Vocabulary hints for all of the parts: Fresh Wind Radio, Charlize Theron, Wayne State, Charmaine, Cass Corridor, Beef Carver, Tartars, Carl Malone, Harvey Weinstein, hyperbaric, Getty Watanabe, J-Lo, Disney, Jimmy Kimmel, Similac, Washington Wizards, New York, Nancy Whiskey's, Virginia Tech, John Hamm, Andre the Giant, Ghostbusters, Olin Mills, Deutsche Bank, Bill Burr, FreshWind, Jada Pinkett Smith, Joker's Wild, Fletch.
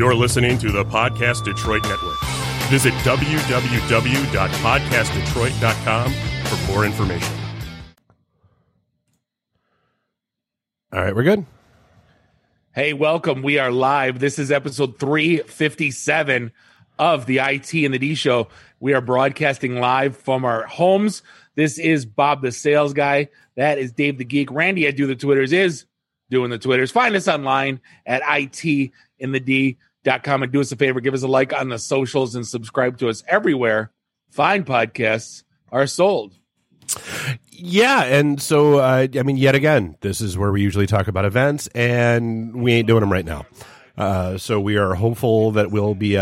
You're listening to the Podcast Detroit Network. Visit www.podcastdetroit.com for more information. All right, we're good. Hey, welcome. We are live. This is episode 357 of the IT in the D show. We are broadcasting live from our homes. This is Bob the Sales Guy. That is Dave the Geek. Randy at Do the Twitters is doing the Twitters. Find us online at itinthed.com and do us a favor. Give us a like on the socials and subscribe to us everywhere fine podcasts are sold. Yeah, and so, yet again, this is where we usually talk about events, and we ain't doing them right now. So we are hopeful that we'll be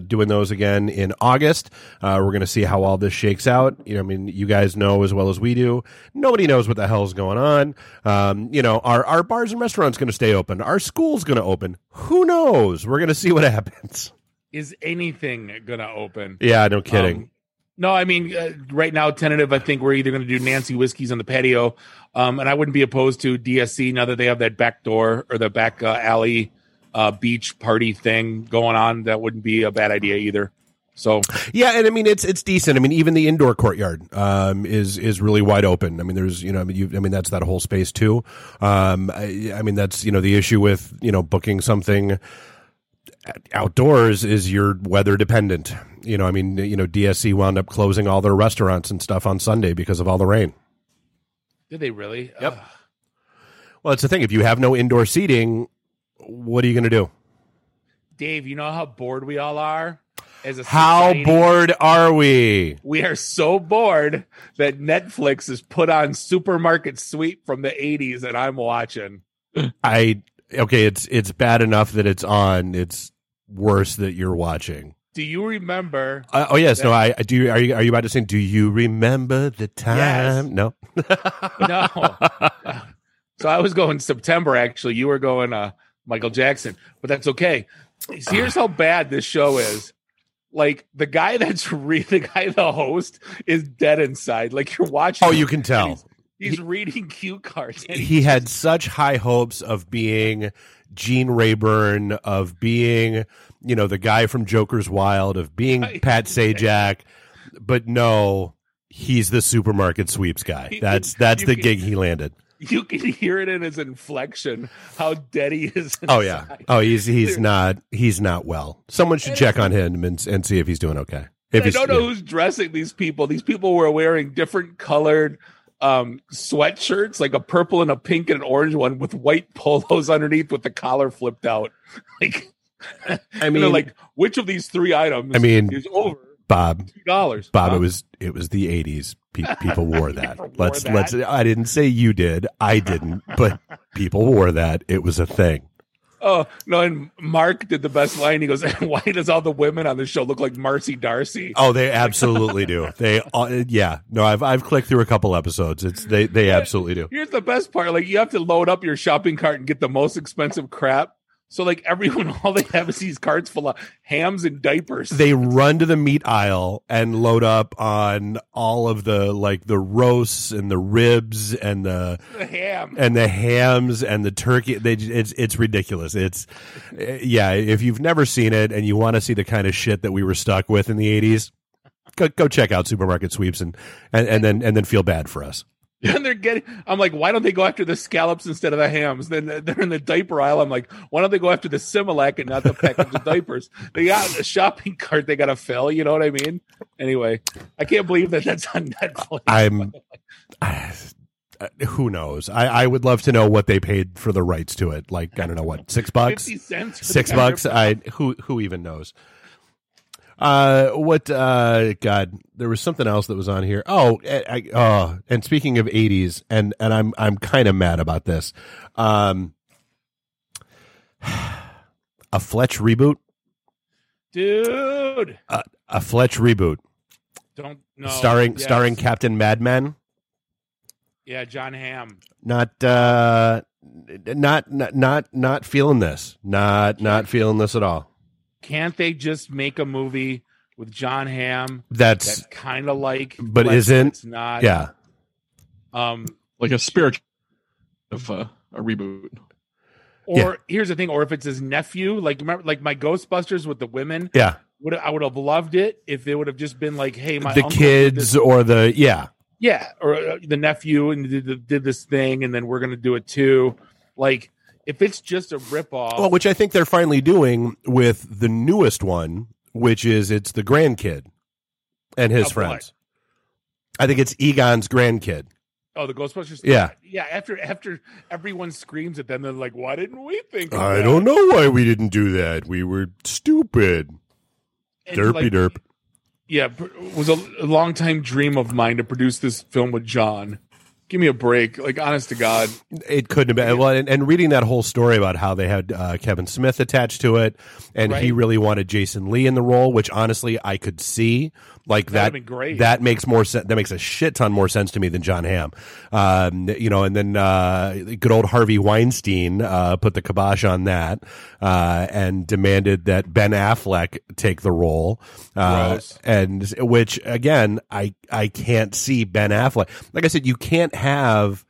doing those again in August. We're going to see how all this shakes out. You guys know as well as we do. Nobody knows what the hell's going on. Our bars and restaurants going to stay open. Our school's going to open. Who knows? We're going to see what happens. Is anything going to open? Yeah, no kidding. Right now, tentative, I think we're either going to do Nancy Whiskey's on the patio, and I wouldn't be opposed to DSC now that they have that back door or the back alley beach party thing going on. That wouldn't be a bad idea either. So yeah, and it's decent. Even the indoor courtyard is really wide open. That's that whole space too. That's the issue with booking something outdoors is you're weather dependent. DSC wound up closing all their restaurants and stuff on Sunday because of all the rain. Did they really? Yep. Well, it's the thing. If you have no indoor seating, what are you going to do? Dave, you know how bored we all are? How bored are we? We are so bored that Netflix has put on Supermarket Sweep from the 80s and I'm watching. It's bad enough that it's on. It's worse that you're watching. Do you remember? I do. Are you about to sing? Do you remember the time? Yes. No, no. So I was going September. Actually, you were going Michael Jackson, but that's okay. Here's how bad this show is. Like the host is dead inside. Like you're watching. Oh, you can tell. He's reading cue cards. He had such high hopes of being Gene Rayburn, of being, the guy from Joker's Wild, of being Pat Sajak, but no, he's the Supermarket Sweeps guy. That's the gig he landed. You can hear it in his inflection, how dead he is inside. Oh yeah, he's not well. Someone should check on him and see if he's doing okay. I don't know who's dressing these people. These people were wearing different colored sweatshirts, like a purple and a pink and an orange one, with white polos underneath with the collar flipped out. Which of these three items is over $2? Bob, it was the 80s. People wore that. I didn't say you did. I didn't, but people wore that. It was a thing. Oh, no, and Mark did the best line. He goes, why does all the women on the show look like Marcy Darcy? Oh, they absolutely do. They all, yeah. No, I've clicked through a couple episodes. They absolutely do. Here's the best part. You have to load up your shopping cart and get the most expensive crap. So, everyone, all they have is these carts full of hams and diapers. They run to the meat aisle and load up on all of the, the roasts and the ribs and the hams and the turkey. It's ridiculous. If you've never seen it and you want to see the kind of shit that we were stuck with in the 80s, go check out Supermarket Sweeps and then feel bad for us. And they're getting, I'm like, why don't they go after the scallops instead of the hams? Then they're in the diaper aisle. I'm like, why don't they go after the Similac and not the package of diapers? They got a shopping cart they got to fill. You know what I mean? Anyway, I can't believe that's on Netflix. Who knows? I would love to know what they paid for the rights to it. I don't know what, $6? 50 cents? $6? Who even knows? There was something else that was on here. And speaking of 80s, and I'm kind of mad about this. A Fletch reboot, dude. A Fletch reboot. Don't know. Starring Captain Madman. Yeah, John Hamm. Not feeling this. Not feeling this at all. Can't they just make a movie with John Hamm that's kind of like, but isn't? It's not. Yeah. Like a spiritual of a reboot. Or here's the thing, or if it's his nephew, like remember, like my Ghostbusters with the women. Yeah. I would have loved it if it would have just been like, hey, my the uncle kids did or the or the nephew and did this thing, and then we're gonna do it too. Like if it's just a ripoff, well, which I think they're finally doing with the newest one, which is it's the grandkid and his friends. What? I think it's Egon's grandkid. Oh, the Ghostbusters? Yeah. Yeah, after everyone screams at them, they're like, why didn't we think of that? I don't know why we didn't do that. We were stupid. And derpy like, derp. Yeah, it was a long-time dream of mine to produce this film with John. Give me a break. Like, honest to God. It couldn't have been. Well, and reading that whole story about how they had Kevin Smith attached to it, and he really wanted Jason Lee in the role, which honestly I could see. Like that, that makes more sense. That makes a shit ton more sense to me than John Hamm. You know, and then good old Harvey Weinstein put the kibosh on that and demanded that Ben Affleck take the role. And which again, I can't see Ben Affleck. Like I said, you can't have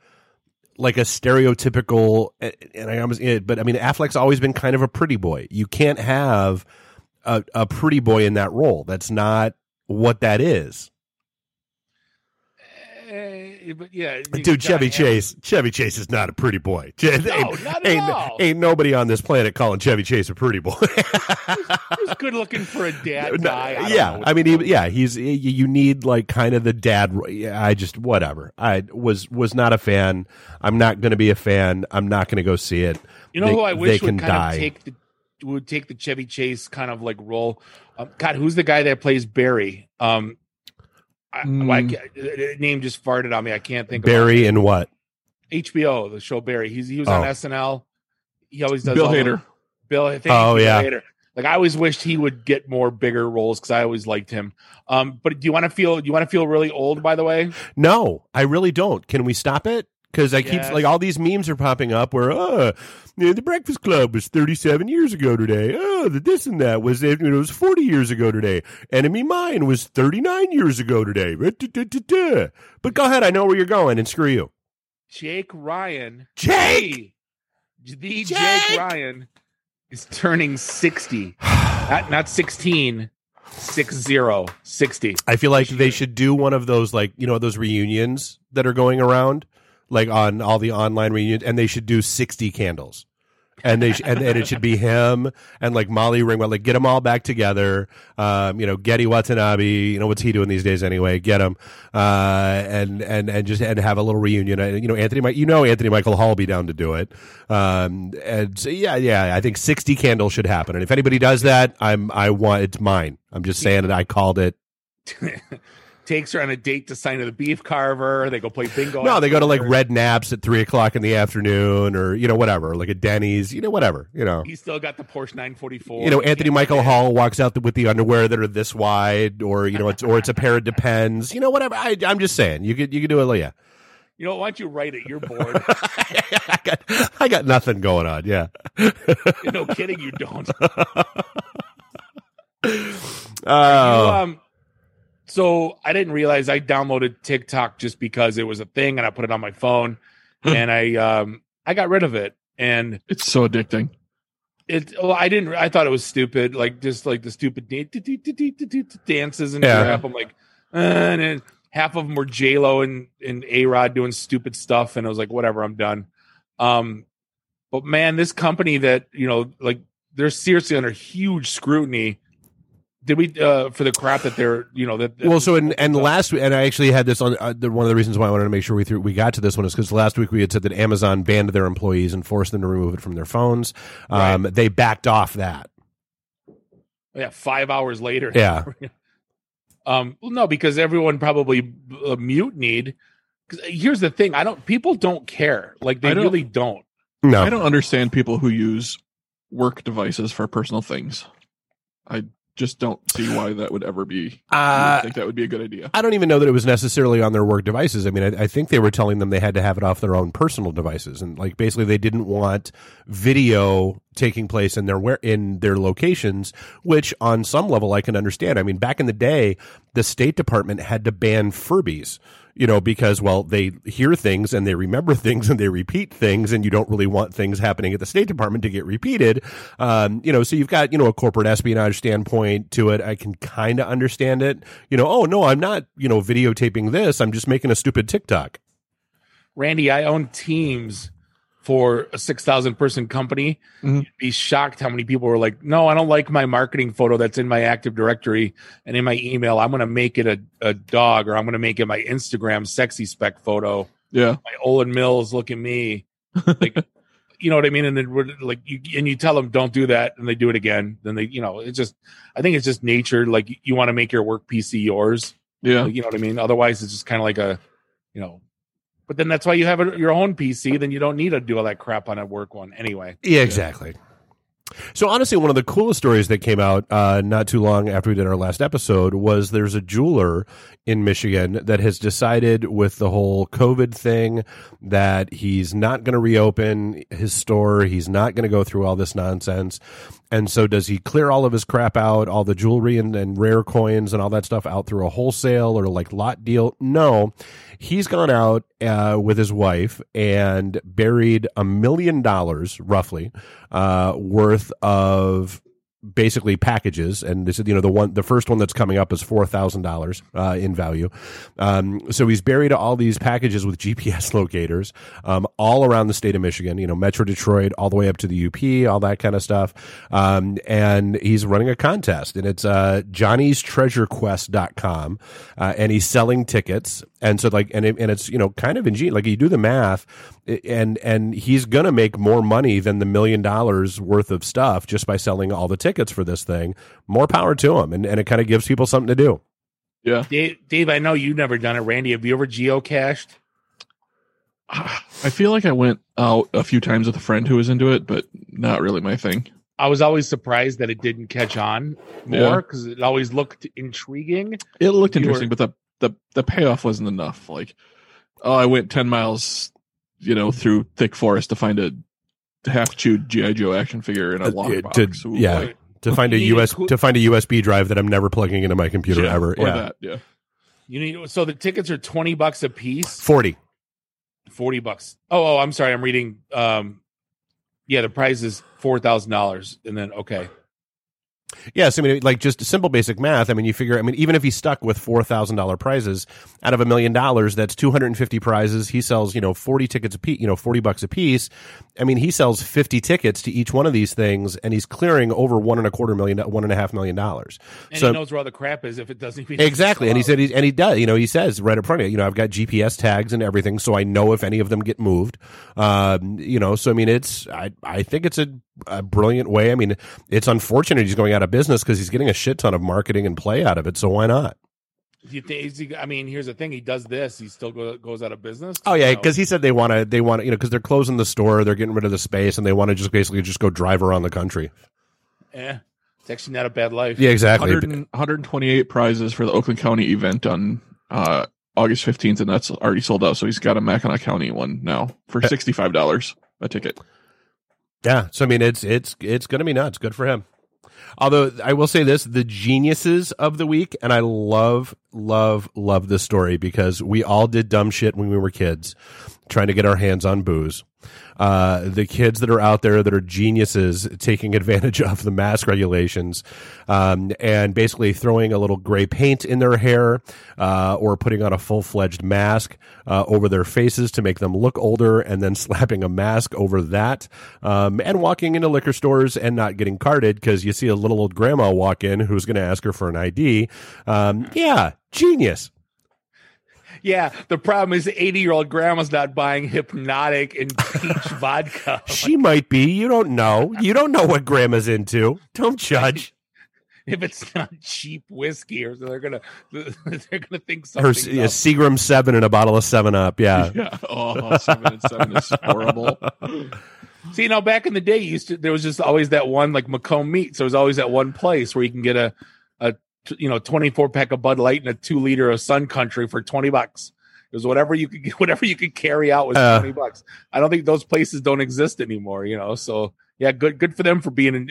like a stereotypical, and I almost, but I mean, Affleck's always been kind of a pretty boy. You can't have a pretty boy in that role. That's not what that is. But yeah, dude, Chevy Chase is not a pretty boy. No, not at all. Ain't nobody on this planet calling Chevy Chase a pretty boy. He's good looking for a dad guy. He's you need like kind of the dad. I just whatever. I was not a fan. I'm not going to be a fan. I'm not going to go see it. You know who I wish would take the Chevy Chase kind of like role. God, who's the guy that plays Barry? Name just farted on me. I can't think. Barry and what? HBO, the show Barry. He was on SNL. He always does. Bill Hader. Hader. Like I always wished he would get more bigger roles because I always liked him. But do you want to feel really old? By the way, no, I really don't. Can we stop it? Because I keep like all these memes are popping up where the Breakfast Club was 37 years ago today. Oh, the this and that was it was 40 years ago today. Enemy Mine was 39 years ago today. But go ahead, I know where you're going, and screw you. Jake Ryan. Jake Ryan is turning 60. not 16. 60. I feel like they should do one of those like those reunions that are going around. Like on all the online reunions, and they should do 60 candles, and they and it should be him and like Molly Ringwald, like get them all back together. Getty Watanabe, what's he doing these days anyway? Get him, and have a little reunion. Anthony Michael Hall be down to do it. I think 60 candles should happen, and if anybody does that, it's mine. I'm just saying that I called it. Takes her on a date to sign to the Beef Carver. They go play bingo. No, they go to like Red Naps at 3:00 in the afternoon, or whatever, like a Denny's, whatever. He's still got the Porsche 944. Anthony Michael Hall walks out with the underwear that are this wide, or it's a pair of Depends. Whatever. I'm just saying, you could do it. Yeah. Why don't you write it? You're bored. I got nothing going on. Yeah. No kidding, you don't. So I didn't realize I downloaded TikTok just because it was a thing, and I put it on my phone, and I got rid of it. And it's so addicting. I thought it was stupid, like just like the stupid dances and crap. I'm like, and then half of them were J-Lo and A-Rod doing stupid stuff, and I was like, whatever, I'm done. But man, this company that they're seriously under huge scrutiny. Did we for the crap that they're last week, and I actually had this on one of the reasons why I wanted to make sure we got to this one is because last week we had said that Amazon banned their employees and forced them to remove it from their phones. They backed off that. Yeah, 5 hours later. Yeah. Because everyone probably mutinied. Cause here's the thing: people don't care. Like they really don't. No, I don't understand people who use work devices for personal things. I just don't see why that would ever be. I don't think that would be a good idea. I don't even know that it was necessarily on their work devices. I mean, I think they were telling them they had to have it off their own personal devices, and like basically they didn't want video taking place in their locations. Which, on some level, I can understand. I mean, back in the day, the State Department had to ban Furbies. you know, because, well, they hear things and they remember things and they repeat things, and you don't really want things happening at the State Department to get repeated. You know, so you've got, you know, a corporate espionage standpoint to it. I can kind of understand it. You know, oh, no, I'm not, you know, videotaping this. I'm just making a stupid TikTok. Randy, I own teams for a 6,000-person company. Mm-hmm. You'd be shocked how many people were like, no, I don't like my marketing photo that's in my Active Directory and in my email. I'm going to make it a dog, or I'm going to make it my Instagram sexy spec photo. Yeah. My Olin Mills, look at me. Like, you know what I mean? And then we're like, you tell them don't do that, and they do it again. Then they, you know, it's just, I think it's just nature. Like, you want to make your work PC yours. Yeah. Like, you know what I mean? Otherwise, it's just kind of like a, you know. But then that's why you have your own PC. Then you don't need to do all that crap on a work one anyway. Yeah, exactly. So honestly, one of the coolest stories that came out not too long after we did our last episode was there's a jeweler in Michigan that has decided with the whole COVID thing that he's not going to reopen his store. He's not going to go through all this nonsense. And so does he clear all of his crap out, all the jewelry and rare coins and all that stuff out through a wholesale or like lot deal? No, he's gone out with his wife and buried $1 million, roughly, worth of basically packages. And they said, you know, the first one that's coming up is $4,000 in value. So he's buried all these packages with GPS locators all around the state of Michigan, you know, Metro Detroit, all the way up to the UP, all that kind of stuff. And he's running a contest, and it's Johnny'sTreasureQuest.com, and he's selling tickets. And so like, and it's, you know, kind of ingenious. Like, you do the math, and he's going to make more money than the $1 million worth of stuff just by selling all the tickets for this thing. More power to him. And it kind of gives people something to do. Yeah. Dave, I know you've never done it. Randy, have you ever geocached? I feel like I went out a few times with a friend who was into it, but not really my thing. I was always surprised that it didn't catch on more, because it always looked intriguing. It looked interesting, but the payoff wasn't enough. Like, oh, I went 10 miles, you know, through thick forest to find a half-chewed G.I. Joe action figure in a lockbox. To find a USB drive that I'm never plugging into my computer ever. Or that, yeah. You need, so the tickets are $20 a piece. 40 bucks. Oh, I'm sorry. I'm reading. The prize is $4,000, and then okay. Yeah, so I mean, like, just simple basic math. I mean, you figure, I mean, even if he's stuck with $4,000 prizes out of $1 million, that's 250 prizes. He sells, you know, 40 tickets a piece, you know, $40 a piece. I mean, he sells 50 tickets to each one of these things, and he's clearing over $1.5 million. And so, he knows where all the crap is if it doesn't. Exactly, and he said, and he does. You know, he says right up front, you know, I've got GPS tags and everything, so I know if any of them get moved. You know, so I mean, it's I think it's a brilliant way. I mean, it's unfortunate he's going out of business because he's getting a shit ton of marketing and play out of it, so why not? I mean, here's the thing, he does this, he still goes out of business. Oh yeah, because he said they want to, you know, because they're closing the store, they're getting rid of the space, and they want to just basically just go drive around the country. Yeah, it's actually not a bad life. Yeah, exactly. 128 prizes for the Oakland County event on August 15th, and that's already sold out, so he's got a Mackinac County one now for $65 a ticket. Yeah, so I mean, it's going to be nuts. Good for him. Although I will say this, the geniuses of the week, and I love this story because we all did dumb shit when we were kids trying to get our hands on booze. The kids that are out there that are geniuses taking advantage of the mask regulations, and basically throwing a little gray paint in their hair, or putting on a full-fledged mask over their faces to make them look older, and then slapping a mask over that, and walking into liquor stores and not getting carded because you see a little old grandma walk in who's going to ask her for an ID. Yeah, genius. Yeah, the problem is the 80-year-old grandma's not buying hypnotic and peach vodka. She might be. You don't know. You don't know what grandma's into. Don't judge. If it's not cheap whiskey, or they're gonna think something. Her Seagram 7 and a bottle of 7-Up. Yeah. Oh, 7 and 7 is horrible. See, you know, back in the day, there was just always that one, like Macomb Meats. There was always that one place where you can get a 24-pack of Bud Light and a 2-liter of Sun Country for $20. It was whatever you could carry out was $20. I don't think those places don't exist anymore, you know. So yeah, good for them for being in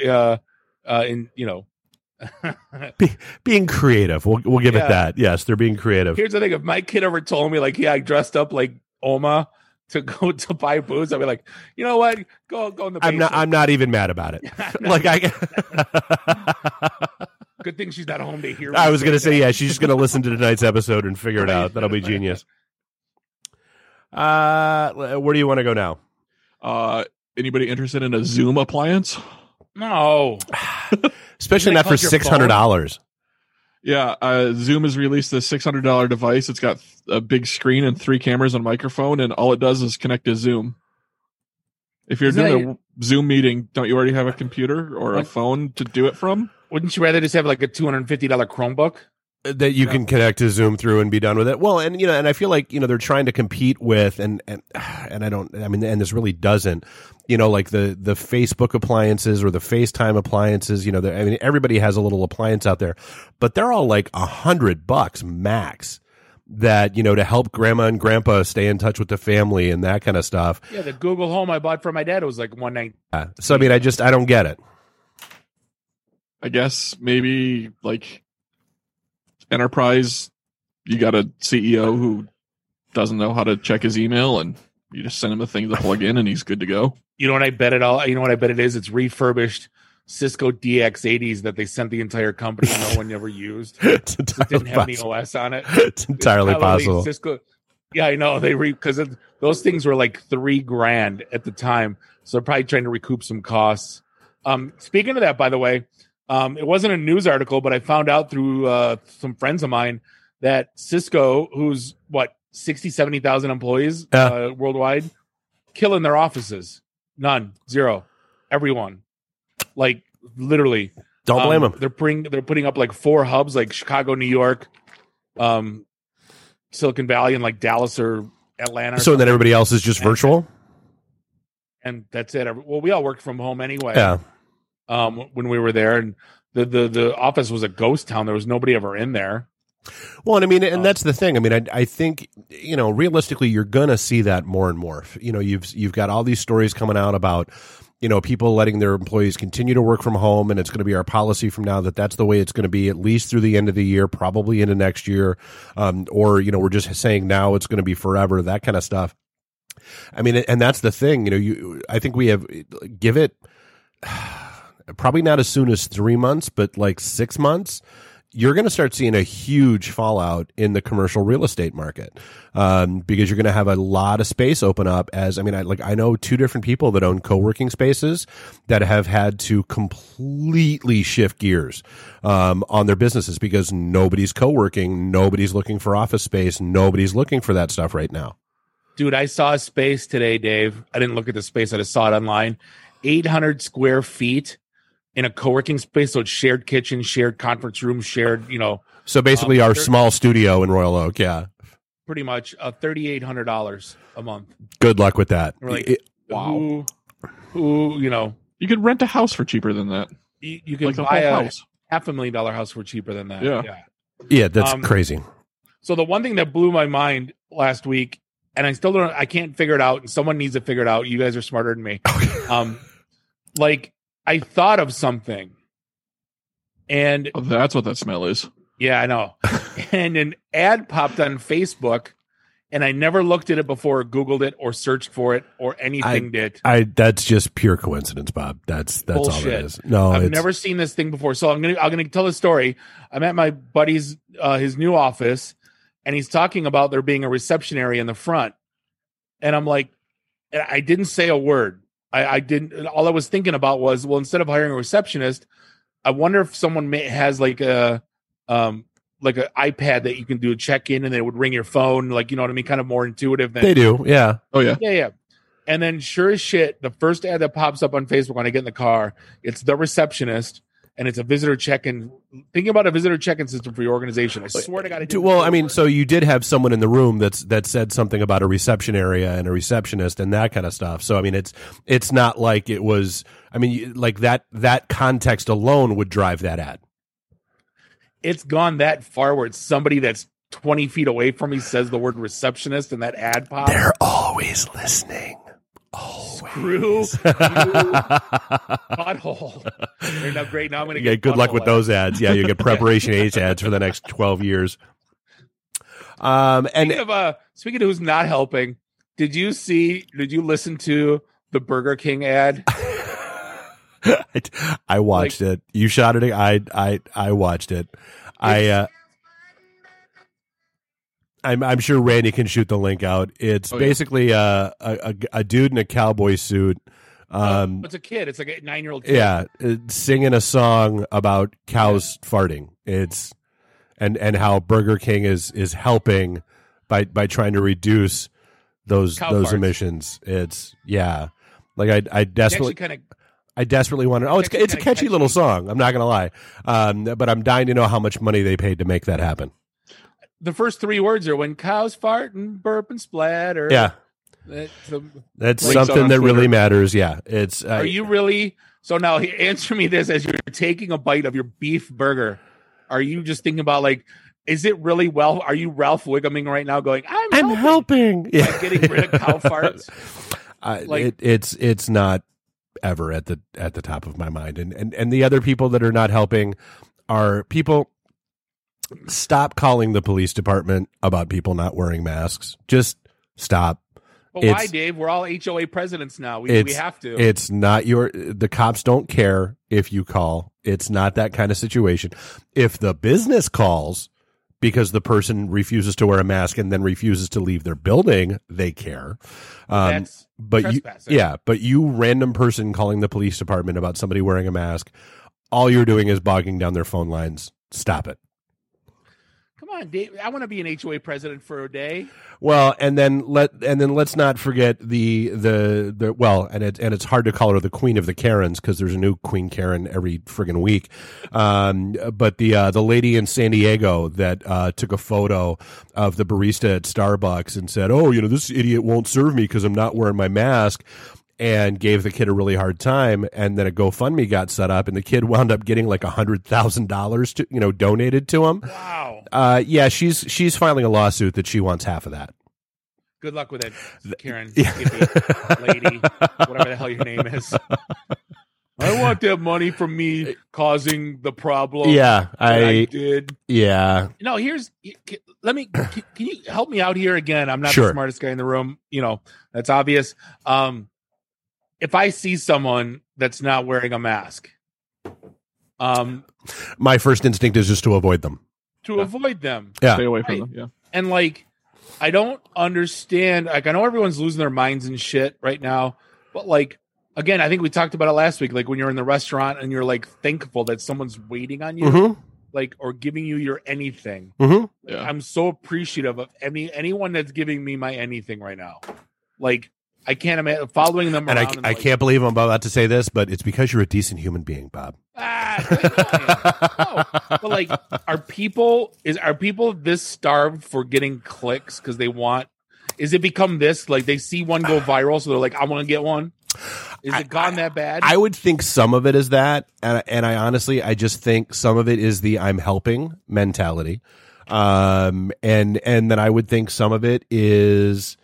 Being creative. We'll give it that. Yes, they're being creative. Here's the thing. If my kid ever told me, like, yeah, I dressed up like Oma to go to buy booze, I'd be like, you know what? Go in the basement. I'm not even mad about it. Like Good thing she's not home to hear. I was going to say, yeah, she's just going to listen to tonight's episode and figure it out. That'll be genius. Where do you want to go now? Anybody interested in a Zoom appliance? No. Especially not for $600. Yeah, Zoom has released a $600 device. It's got a big screen and three cameras and a microphone, and all it does is connect to Zoom. If you're doing a Zoom meeting, don't you already have a computer or a phone to do it from? Wouldn't you rather just have like a $250 Chromebook that you can connect to Zoom through and be done with it? Well, and you know, and I feel like, you know, they're trying to compete with and I don't, I mean, and this really doesn't, you know, like the Facebook appliances or the FaceTime appliances, you know, I mean, everybody has a little appliance out there, but they're all like $100 max that, you know, to help grandma and grandpa stay in touch with the family and that kind of stuff. Yeah. The Google Home I bought for my dad, it was like $190. So, I mean, I don't get it. I guess maybe like enterprise, you got a CEO who doesn't know how to check his email, and you just send him a thing to plug in and he's good to go. You know what I bet it all? You know what I bet it is? It's refurbished Cisco DX80s that they sent the entire company and no one ever used. It didn't have any OS on it. It's entirely possible. Cisco, yeah, I know. Because those things were like $3,000 at the time. So they're probably trying to recoup some costs. Speaking of that, by the way, it wasn't a news article, but I found out through some friends of mine that Cisco, who's, 70,000 employees worldwide, killing their offices. None. Zero. Everyone. Like, literally. Don't blame them. They're putting up, 4 hubs, like Chicago, New York, Silicon Valley, and, Dallas or Atlanta. So then everybody else is just virtual? And that's it. Well, we all worked from home anyway. Yeah. When we were there, and the office was a ghost town. There was nobody ever in there. Well, and I mean, and that's the thing. I mean, I think, you know, realistically, you're going to see that more and more. You know, you've got all these stories coming out about, you know, people letting their employees continue to work from home, and it's going to be our policy from now that that's the way it's going to be, at least through the end of the year, probably into next year. Or, you know, we're just saying now it's going to be forever, that kind of stuff. I mean, and that's the thing, you know, I think we have, give it, probably not as soon as 3 months, but 6 months, you're going to start seeing a huge fallout in the commercial real estate market, because you're going to have a lot of space open up. I know 2 different people that own co-working spaces that have had to completely shift gears on their businesses because nobody's co-working, nobody's looking for office space, nobody's looking for that stuff right now. Dude, I saw a space today, Dave. I didn't look at the space. I just saw it online. 800 square feet. In a co-working space, so it's shared kitchen, shared conference room, shared, you know. So basically our small studio in Royal Oak, yeah. Pretty much $3,800 a month. Good luck with that. We're like, wow. Who, you know. You could rent a house for cheaper than that. You could buy a $500,000 house for cheaper than that. Yeah, that's crazy. So the one thing that blew my mind last week, and I can't figure it out, and someone needs to figure it out. You guys are smarter than me. I thought of something, and that's what that smell is. Yeah, I know. And an ad popped on Facebook, and I never looked at it before, or Googled it, or searched for it, or anything. That's just pure coincidence, Bob. That's bullshit. All it is. No, I've never seen this thing before. So I'm gonna tell a story. I'm at my buddy's his new office, and he's talking about there being a reception area in the front, and I'm like, I didn't say a word. I didn't. All I was thinking about was, well, instead of hiring a receptionist, I wonder if someone has an iPad that you can do a check in, and they would ring your phone, you know what I mean, kind of more intuitive than they do. Yeah. Oh yeah. Yeah, yeah. And then, sure as shit, the first ad that pops up on Facebook when I get in the car, it's the receptionist, and it's a visitor check-in. Thinking about a visitor check-in system for your organization. I swear to God, so you did have someone in the room that said something about a reception area and a receptionist and that kind of stuff. So I mean, it's not like it was. I mean, that context alone would drive that ad. It's gone that far where it's somebody that's 20 feet away from me says the word receptionist and that ad pops. They're always listening. Oh, screw you, pothole. They're not great. Now I'm going to get good luck with those ads. Yeah, you get preparation age ads for the next 12 years. And speaking of who's not helping, did you listen to the Burger King ad? I watched it. You shot it. I watched it. I'm sure Randy can shoot the link out. It's basically a dude in a cowboy suit. It's a kid. It's like a 9-year-old kid. Yeah, singing a song about cows farting. It's and how Burger King is helping by trying to reduce those emissions. It's I desperately want to. Oh, it's a catchy little song. I'm not gonna lie, but I'm dying to know how much money they paid to make that happen. The first three words are when cows fart and burp and splatter. Yeah, that's something that really matters. Yeah, it's. Are you really? So now answer me this: as you're taking a bite of your beef burger, are you just thinking about like? Is it really well? Are you Ralph Wigguming right now? Going, I'm helping. Yeah, like getting rid of cow farts. It's not ever at the top of my mind, and the other people that are not helping are people. Stop calling the police department about people not wearing masks. Just stop. But why, Dave? We're all HOA presidents now. We have to. It's not the cops don't care if you call. It's not that kind of situation. If the business calls because the person refuses to wear a mask and then refuses to leave their building, they care. That's trespassing. But you random person calling the police department about somebody wearing a mask, all you're doing is bogging down their phone lines. Stop it. Come on, Dave. I want to be an HOA president for a day. Well, and then let's not forget it's hard to call her the Queen of the Karens because there's a new Queen Karen every friggin' week. But the lady in San Diego that took a photo of the barista at Starbucks and said, "Oh, this idiot won't serve me because I'm not wearing my mask," and gave the kid a really hard time, and then a GoFundMe got set up, and the kid wound up getting like $100,000 to donated to him. Wow. Yeah, she's filing a lawsuit that she wants half of that. Good luck with it, Karen, lady, whatever the hell your name is. I want that money from me causing the problem. Yeah, I did. Yeah. No, can you help me out here again? I'm not the smartest guy in the room. That's obvious. If I see someone that's not wearing a mask, my first instinct is just to avoid them. Yeah. Stay away from them. Yeah. And I don't understand. I know everyone's losing their minds and shit right now, but again, I think we talked about it last week. When you're in the restaurant and you're thankful that someone's waiting on you, mm-hmm. Or giving you your anything. Mm-hmm. Yeah. I'm so appreciative of anyone that's giving me my anything right now. I can't imagine following them around. And I can't believe I'm about to say this, but it's because you're a decent human being, Bob. No. But are people this starved for getting clicks because they want? Is it become this? They see one go viral, so they're like, I want to get one. Is it gone that bad? I would think some of it is that, and I honestly, I just think some of it is the I'm helping mentality, and then I would think some of it is.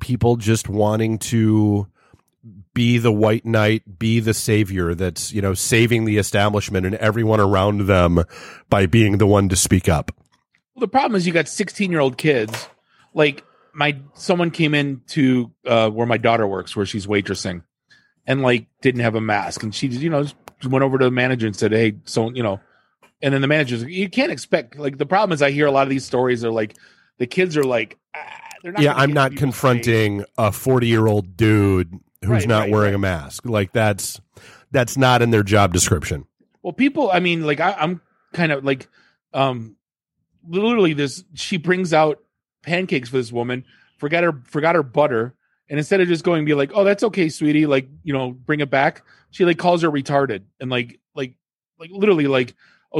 People just wanting to be the white knight, be the savior that's, saving the establishment and everyone around them by being the one to speak up. Well, the problem is you got 16-year-old kids. Someone came in to where my daughter works, where she's waitressing, and didn't have a mask. And she, just went over to the manager and said, hey, so, and then the manager's like, you can't expect, the problem is I hear a lot of these stories are the kids are I'm not confronting a 40-year-old dude who's not wearing a mask. That's not in their job description. Well, people, I'm kind of literally this. She brings out pancakes for this woman, forgot her butter, and instead of just going and be like, "Oh, that's okay, sweetie," bring it back. She calls her retarded and oh,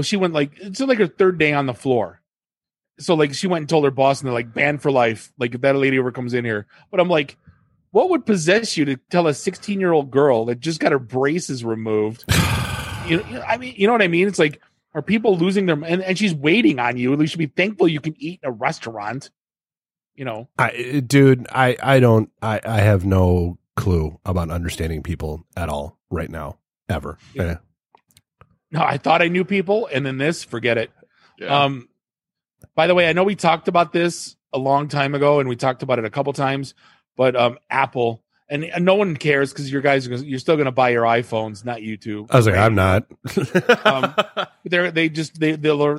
she went it's her third day on the floor. So she went and told her boss, and they're banned for life. If that lady ever comes in here, but I'm what would possess you to tell a 16-year-old girl that just got her braces removed? It's are people losing their and she's waiting on you? You should be thankful you can eat in a restaurant. you know. I have no clue about understanding people at all right now, ever. Yeah. No, I thought I knew people, and then this, forget it. Yeah. By the way, I know we talked about this a long time ago, and we talked about it a couple times, but Apple, and no one cares because your guys, you're still going to buy your iPhones, not YouTube. I was like, right? I'm not.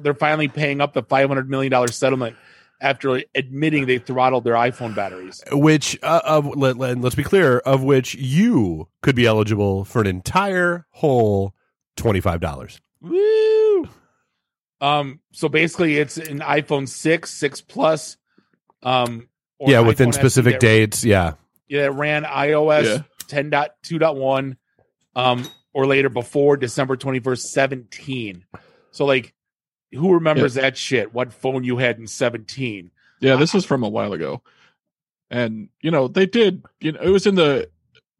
They're finally paying up the $500 million settlement after admitting they throttled their iPhone batteries. Which, let's be clear, of which you could be eligible for an entire whole $25. Woo! So basically, it's an iPhone 6, 6 Plus. Or within specific dates. Yeah, it ran iOS 10.2.1 or later before December 21st, 17. So, like, who remembers that shit? What phone you had in 17? Yeah, this was from a while ago. And, you know, they did, you know, it was in the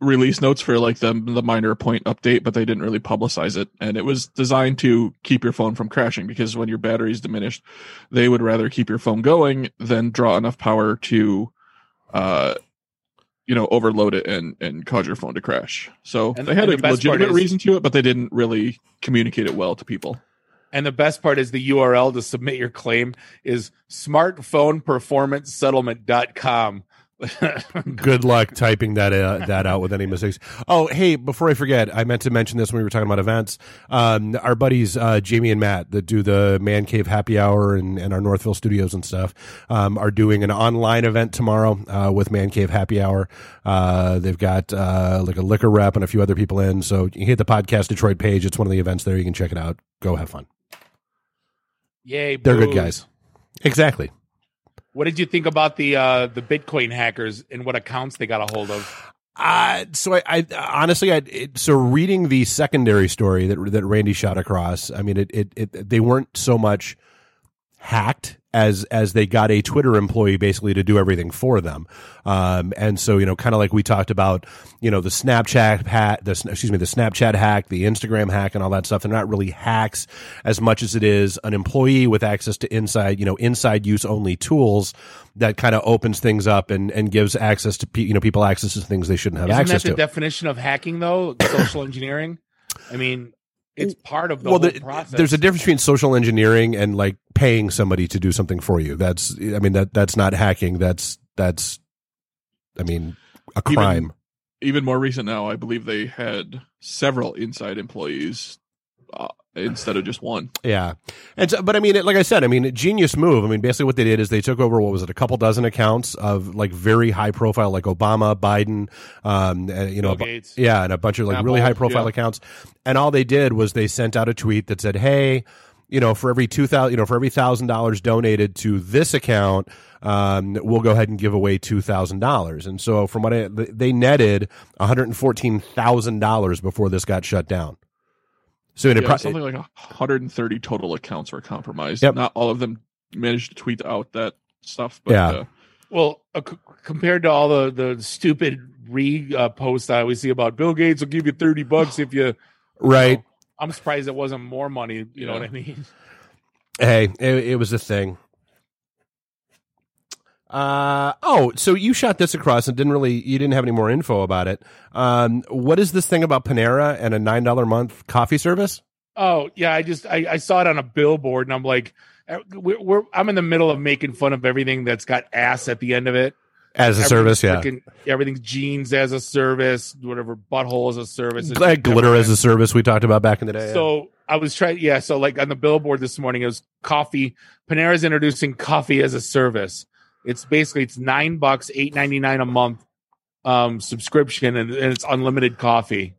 release notes for like the minor point update, but they didn't really publicize it. And it was designed to keep your phone from crashing, because when your battery's diminished, they would rather keep your phone going than draw enough power to, overload it and cause your phone to crash. So they had a legitimate reason to it, but they didn't really communicate it well to people. And the best part is the URL to submit your claim is smartphoneperformancesettlement.com. Good luck typing that out with any mistakes. Oh, hey, before I forget, I meant to mention this when we were talking about events. Our buddies Jamie and Matt that do the Man Cave Happy Hour and our Northville studios and stuff are doing an online event tomorrow with Man Cave Happy Hour. They've got like a liquor rep and a few other people in. So you can hit the Podcast Detroit page. It's one of the events there. You can check it out. Go have fun. Yay, booze. They're good guys. Exactly. What did you think about the Bitcoin hackers and what accounts they got a hold of? So reading the secondary story that Randy shot across, I mean, they weren't so much hacked as they got a Twitter employee basically to do everything for them. And so, you know, kind of like we talked about, you know, the Snapchat hack, the Snapchat hack, the Instagram hack and all that stuff. They're not really hacks as much as it is an employee with access to inside use only tools that kind of opens things up and gives access to, people access to things they shouldn't have access to. Isn't that the definition of hacking though? Social engineering? I mean, it's part of the whole process. There's a difference between social engineering and like paying somebody to do something for you. That's not hacking. That's a crime. Even more recent now, I believe they had several inside employees instead of just one. Yeah. And so, but I mean, like I said, I mean, genius move. I mean, basically what they did is they took over, a couple dozen accounts of like very high profile, like Obama, Biden, Gates. Yeah. And a bunch of like Apple, really high profile accounts. And all they did was they sent out a tweet that said, hey, for every $1,000 donated to this account, we'll go ahead and give away $2,000. And so from what they netted $114,000 before this got shut down. So something like 130 total accounts were compromised. Yep. Not all of them managed to tweet out that stuff. But, compared to all the stupid posts I always see about Bill Gates will give you $30 if you know, I'm surprised it wasn't more money. You know what I mean? Hey, it was a thing. So you shot this across and you didn't have any more info about it. What is this thing about Panera and a $9 a month coffee service? Oh yeah. I saw it on a billboard and I'm like, I'm in the middle of making fun of everything that's got ass at the end of it. As a service. Yeah. Everything's jeans as a service, whatever, butthole as a service. Like glitter as a service we talked about back in the day. So I was trying. Yeah. So like on the billboard this morning, it was coffee. Panera's introducing coffee as a service. It's $9, $8.99 a month subscription, and it's unlimited coffee.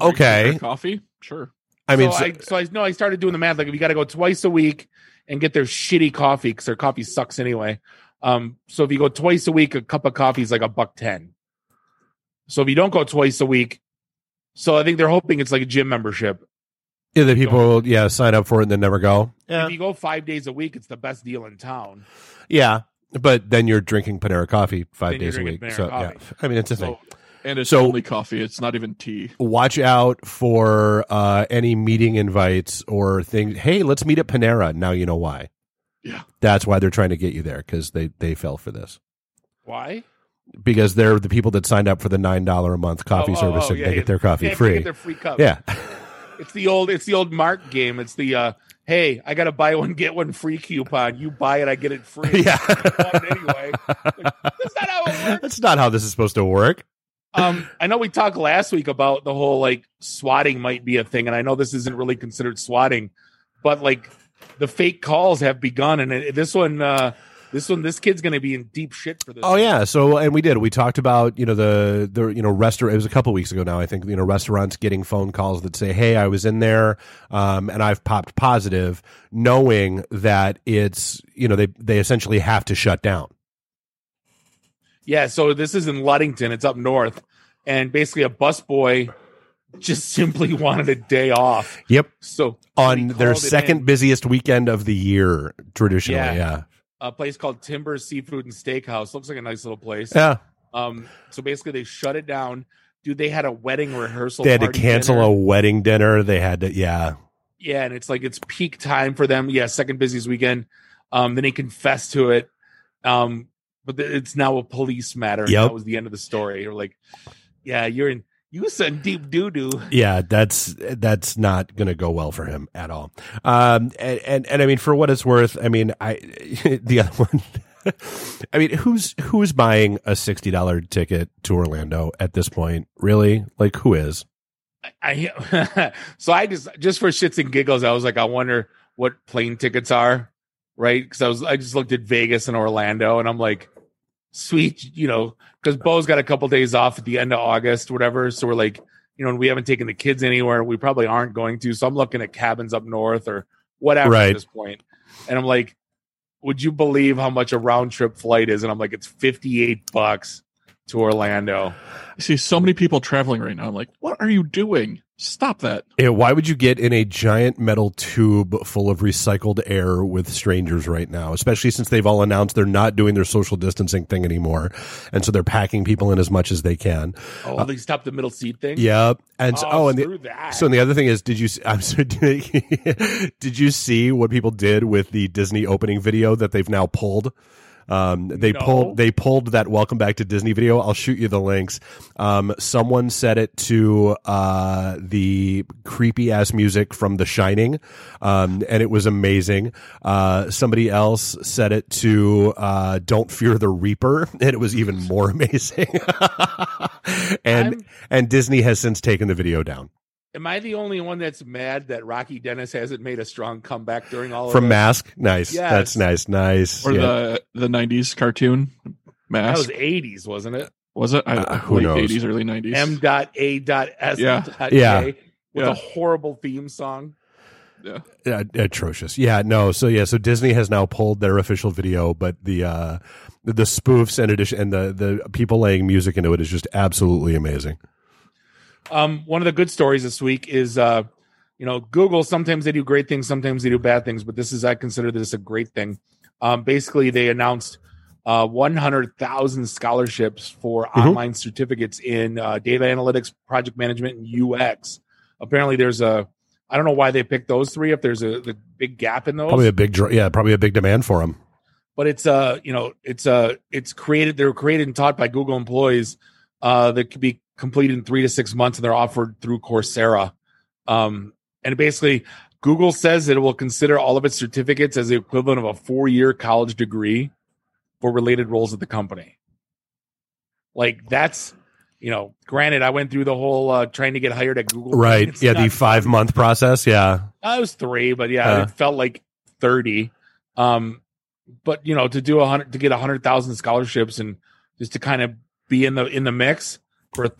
Okay, coffee, sure. I mean, I started doing the math. Like, if you got to go twice a week and get their shitty coffee because their coffee sucks anyway. So if you go twice a week, a cup of coffee is like $1.10. So if you don't go twice a week, so I think they're hoping it's like a gym membership. Yeah, that people will sign up for it and then never go. Yeah. If you go 5 days a week, it's the best deal in town. Yeah, but then you're drinking Panera coffee 5 days a week. Yeah, I mean, it's a thing. And it's only coffee. It's not even tea. Watch out for any meeting invites or things. Hey, let's meet at Panera. Now you know why. Yeah. That's why they're trying to get you there, because they fell for this. Why? Because they're the people that signed up for the $9 a month coffee service, and they get their coffee free. They get their free cup. Yeah. It's the old Mark game. It's the hey, I got to buy one get one free coupon. You buy it, I get it free. Yeah. I bought it anyway. Like, that's not how it works. That's not how this is supposed to work. I know we talked last week about the whole like swatting might be a thing, and I know this isn't really considered swatting, but like the fake calls have begun, and this kid's going to be in deep shit for this. Oh yeah, so and we did. We talked about the restaurant. It was a couple weeks ago now, I think. Restaurants getting phone calls that say, "Hey, I was in there, and I've popped positive," knowing that it's they essentially have to shut down. Yeah, so this is in Ludington. It's up north. And basically a busboy just simply wanted a day off. Yep. So on their second busiest weekend of the year, traditionally, yeah. A place called Timber's Seafood and Steakhouse. Looks like a nice little place. Yeah. So basically they shut it down. Dude, they had a wedding rehearsal. They had to cancel a wedding dinner. They had to, yeah. Yeah, and it's like it's peak time for them. Yeah, second busiest weekend. Then he confessed to it. But it's now a police matter. Yep. And that was the end of the story. You're like, yeah, you said deep doo-doo. Yeah, that's not going to go well for him at all. And I mean, for what it's worth, I mean, the other one, I mean, who's buying a $60 ticket to Orlando at this point? Really? Like, who is? So I just for shits and giggles, I was like, I wonder what plane tickets are. Right, because I just looked at Vegas and Orlando, and I'm like, sweet, because Bo's got a couple days off at the end of August, whatever. So we're like, and we haven't taken the kids anywhere. We probably aren't going to. So I'm looking at cabins up north or whatever at this point. And I'm like, would you believe how much a round trip flight is? And I'm like, it's $58 to Orlando. I see so many people traveling right now. I'm like, what are you doing? Stop that. Yeah, why would you get in a giant metal tube full of recycled air with strangers right now, especially since they've all announced they're not doing their social distancing thing anymore, and so they're packing people in as much as they can. Oh, they stopped the middle seat thing? Yeah. And and the other thing is, did you see what people did with the Disney opening video that they've now pulled? They pulled that Welcome Back to Disney video. I'll shoot you the links. Someone set it to the creepy ass music from The Shining, and it was amazing. Somebody else set it to Don't Fear the Reaper, and it was even more amazing. And Disney has since taken the video down. Am I the only one that's mad that Rocky Dennis hasn't made a strong comeback during all of from Mask? Nice. Yes. That's nice. Or the 90s cartoon, Mask. That was 80s, wasn't it? Was it? Who late knows? 80s, early 90s. M.A.S. Yeah. With a horrible theme song. Yeah. Atrocious. Yeah, no. So Disney has now pulled their official video, but the spoofs and edition and the people laying music into it is just absolutely amazing. One of the good stories this week is, Google, sometimes they do great things, sometimes they do bad things, but I consider this a great thing. Basically, they announced 100,000 scholarships for online certificates in data analytics, project management, and UX. Apparently, I don't know why they picked those three, if there's a big gap in those. Probably a big demand for them. But they're created and taught by Google employees that could be completed in 3 to 6 months, and they're offered through Coursera. And basically, Google says that it will consider all of its certificates as the equivalent of a 4-year college degree for related roles at the company. Like, that's, granted, I went through the whole trying to get hired at Google. Right. It's the 5-month process. Yeah. I was 3, but it felt like 30. But, to get 100,000 scholarships and just to kind of be in the mix.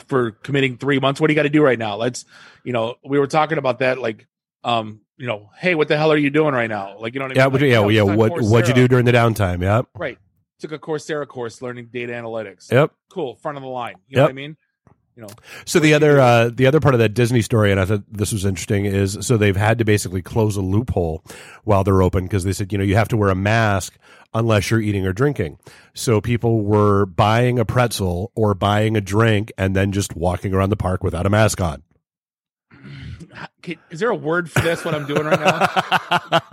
For committing 3 months, what do you got to do right now? Let's, we were talking about that, like, hey, what the hell are you doing right now? Like, what do you mean? Yeah. What'd you do during the downtime? Yeah. Right. Took a Coursera course learning data analytics. Yep. Cool. Front of the line. You know what I mean? So the other part of that Disney story, and I thought this was interesting, is so they've had to basically close a loophole while they're open, because they said, you have to wear a mask unless you're eating or drinking. So people were buying a pretzel or buying a drink and then just walking around the park without a mask on. Is there a word for this, what I'm doing right now?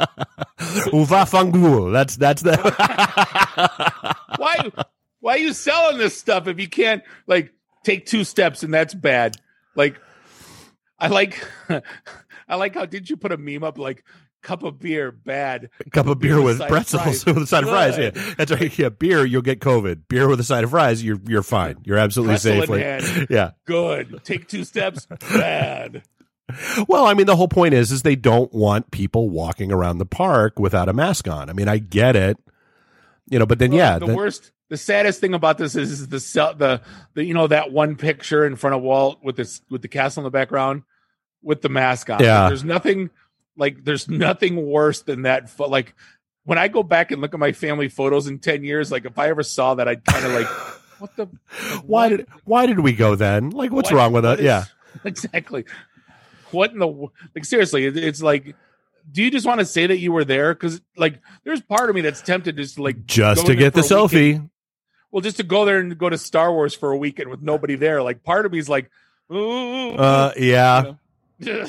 Uvafangul. That's the. Why are you selling this stuff if you can't like take two steps and that's bad? Like, I like how did you put a meme up like cup of beer bad? Cup of beer with pretzels with a side of fries. Yeah, that's right. Yeah, beer you'll get COVID. Beer with a side of fries, you're fine. You're absolutely safe. Yeah, good. Take two steps bad. Well, I mean, the whole point is they don't want people walking around the park without a mask on. I mean, I get it, you know, but then, well, yeah. The saddest thing about this is the you know, that one picture in front of Walt with the castle in the background with the mask on. Yeah. Like, there's nothing worse than that. Like when I go back and look at my family photos in 10 years, like if I ever saw that, I'd kind of like, what the, like, why did we go then? Like what's wrong with us? Yeah, exactly. What in the, like, seriously, it's like, do you just want to say that you were there? Because like, there's part of me that's tempted just to like, just to get the selfie. Well, just to go there and go to Star Wars for a weekend with nobody there. Like part of me is like, ooh, yeah. You know?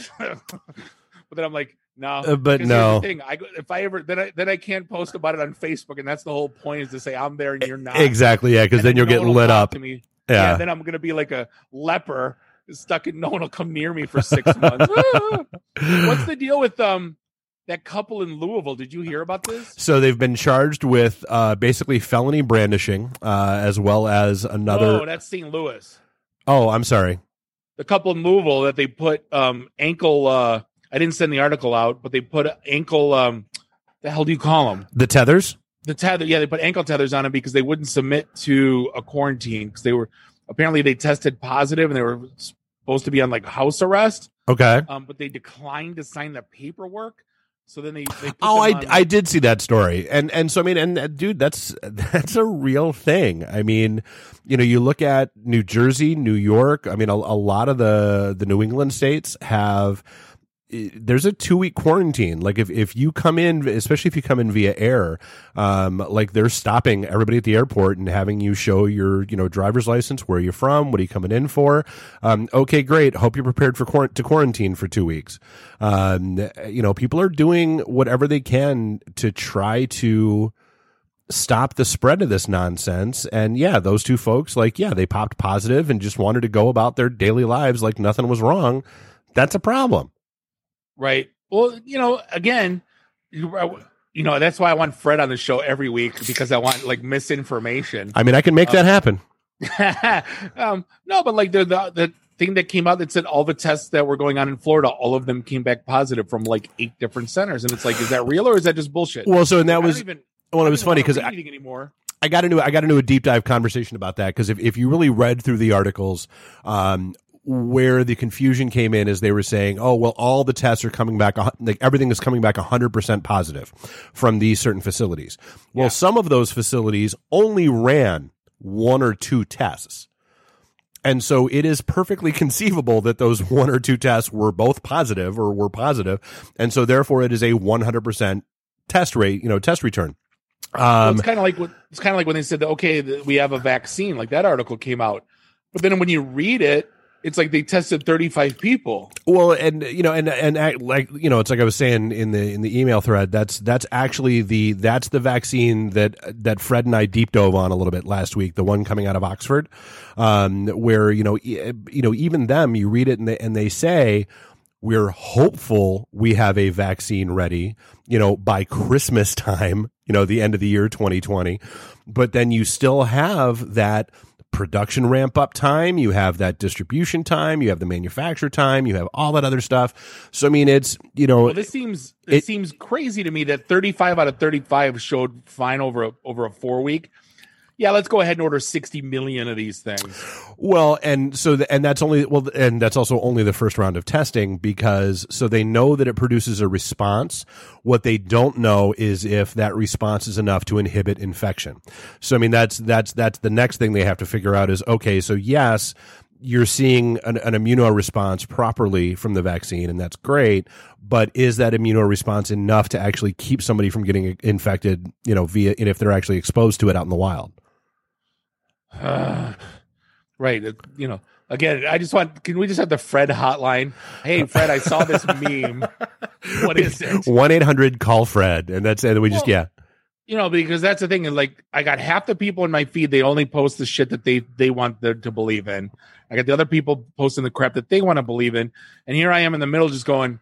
But then I'm like, no, but no. Thing. If I ever, then I can't post about it on Facebook. And that's the whole point, is to say I'm there and you're not. Exactly. Yeah. Cause then you'll get lit up. To me. Yeah. Then I'm going to be like a leper stuck in, no one will come near me for 6 months. What's the deal with that couple in Louisville? Did you hear about this? So they've been charged with basically felony brandishing, as well as another. Oh, that's St. Louis. Oh, I'm sorry. The couple in Louisville that they put ankle. I didn't send the article out, but they put ankle. The hell do you call them? The tethers. The tether. Yeah, they put ankle tethers on them because they wouldn't submit to a quarantine because they were apparently they tested positive and they were supposed to be on like house arrest. Okay. But they declined to sign the paperwork. So then they I did see that story. And so, I mean, and dude, that's a real thing. I mean, you know, you look at New Jersey, New York. I mean, a lot of the New England states have, there's a 2-week quarantine. Like if you come in, especially if you come in via air, like they're stopping everybody at the airport and having you show your, you know, driver's license, where you're from, what are you coming in for? Okay, great. Hope you're prepared for quarantine for 2 weeks. You know, people are doing whatever they can to try to stop the spread of this nonsense. And yeah, those two folks, like, yeah, they popped positive and just wanted to go about their daily lives like nothing was wrong. That's a problem. Right. Well, you know, again, you know, that's why I want Fred on the show every week, because I want like misinformation. I mean, I can make that happen. No, but like the thing that came out that said all the tests that were going on in Florida, all of them came back positive from like 8 different centers. And it's like, is that real or is that just bullshit? Well, so and that was it was funny because I got into a deep dive conversation about that, because if you really read through the articles, where the confusion came in is they were saying, oh, well, all the tests are coming back, like everything is coming back 100% positive from these certain facilities. Well, yeah. Some of those facilities only ran 1 or 2 tests. And so it is perfectly conceivable that those 1 or 2 tests were both positive or were positive. And so therefore it is a 100% test rate, you know, test return. Well, it's kind of like when they said, okay, we have a vaccine, like that article came out. But then when you read it, it's like they tested 35 people. Well, and you know, and like you know, it's like I was saying in the email thread. That's actually the vaccine that Fred and I deep dove on a little bit last week. The one coming out of Oxford, where you know, even them, you read it and they say, we're hopeful we have a vaccine ready, you know, by Christmas time, you know, the end of the year 2020. But then you still have that production ramp up time, you have that distribution time, you have the manufacture time, you have all that other stuff. So I mean, it's, you know, well, it seems crazy to me that 35 out of 35 showed fine over a 4-week. Yeah, let's go ahead and order 60 million of these things. Well, and so that's also only the first round of testing, because so they know that it produces a response. What they don't know is if that response is enough to inhibit infection. So I mean, that's the next thing they have to figure out is, okay, so yes, you're seeing an immunoresponse properly from the vaccine, and that's great. But is that immunoresponse enough to actually keep somebody from getting infected, you know, via, and if they're actually exposed to it out in the wild? Right. You know, Again, I just want, can we just have the Fred hotline? Hey, Fred, I saw this meme. What is it? 1-800-CALL-FRED. And that's, and we just, yeah. You know, because that's the thing. And like, I got half the people in my feed. They only post the shit that they want to believe in. I got the other people posting the crap that they want to believe in. And here I am in the middle just going,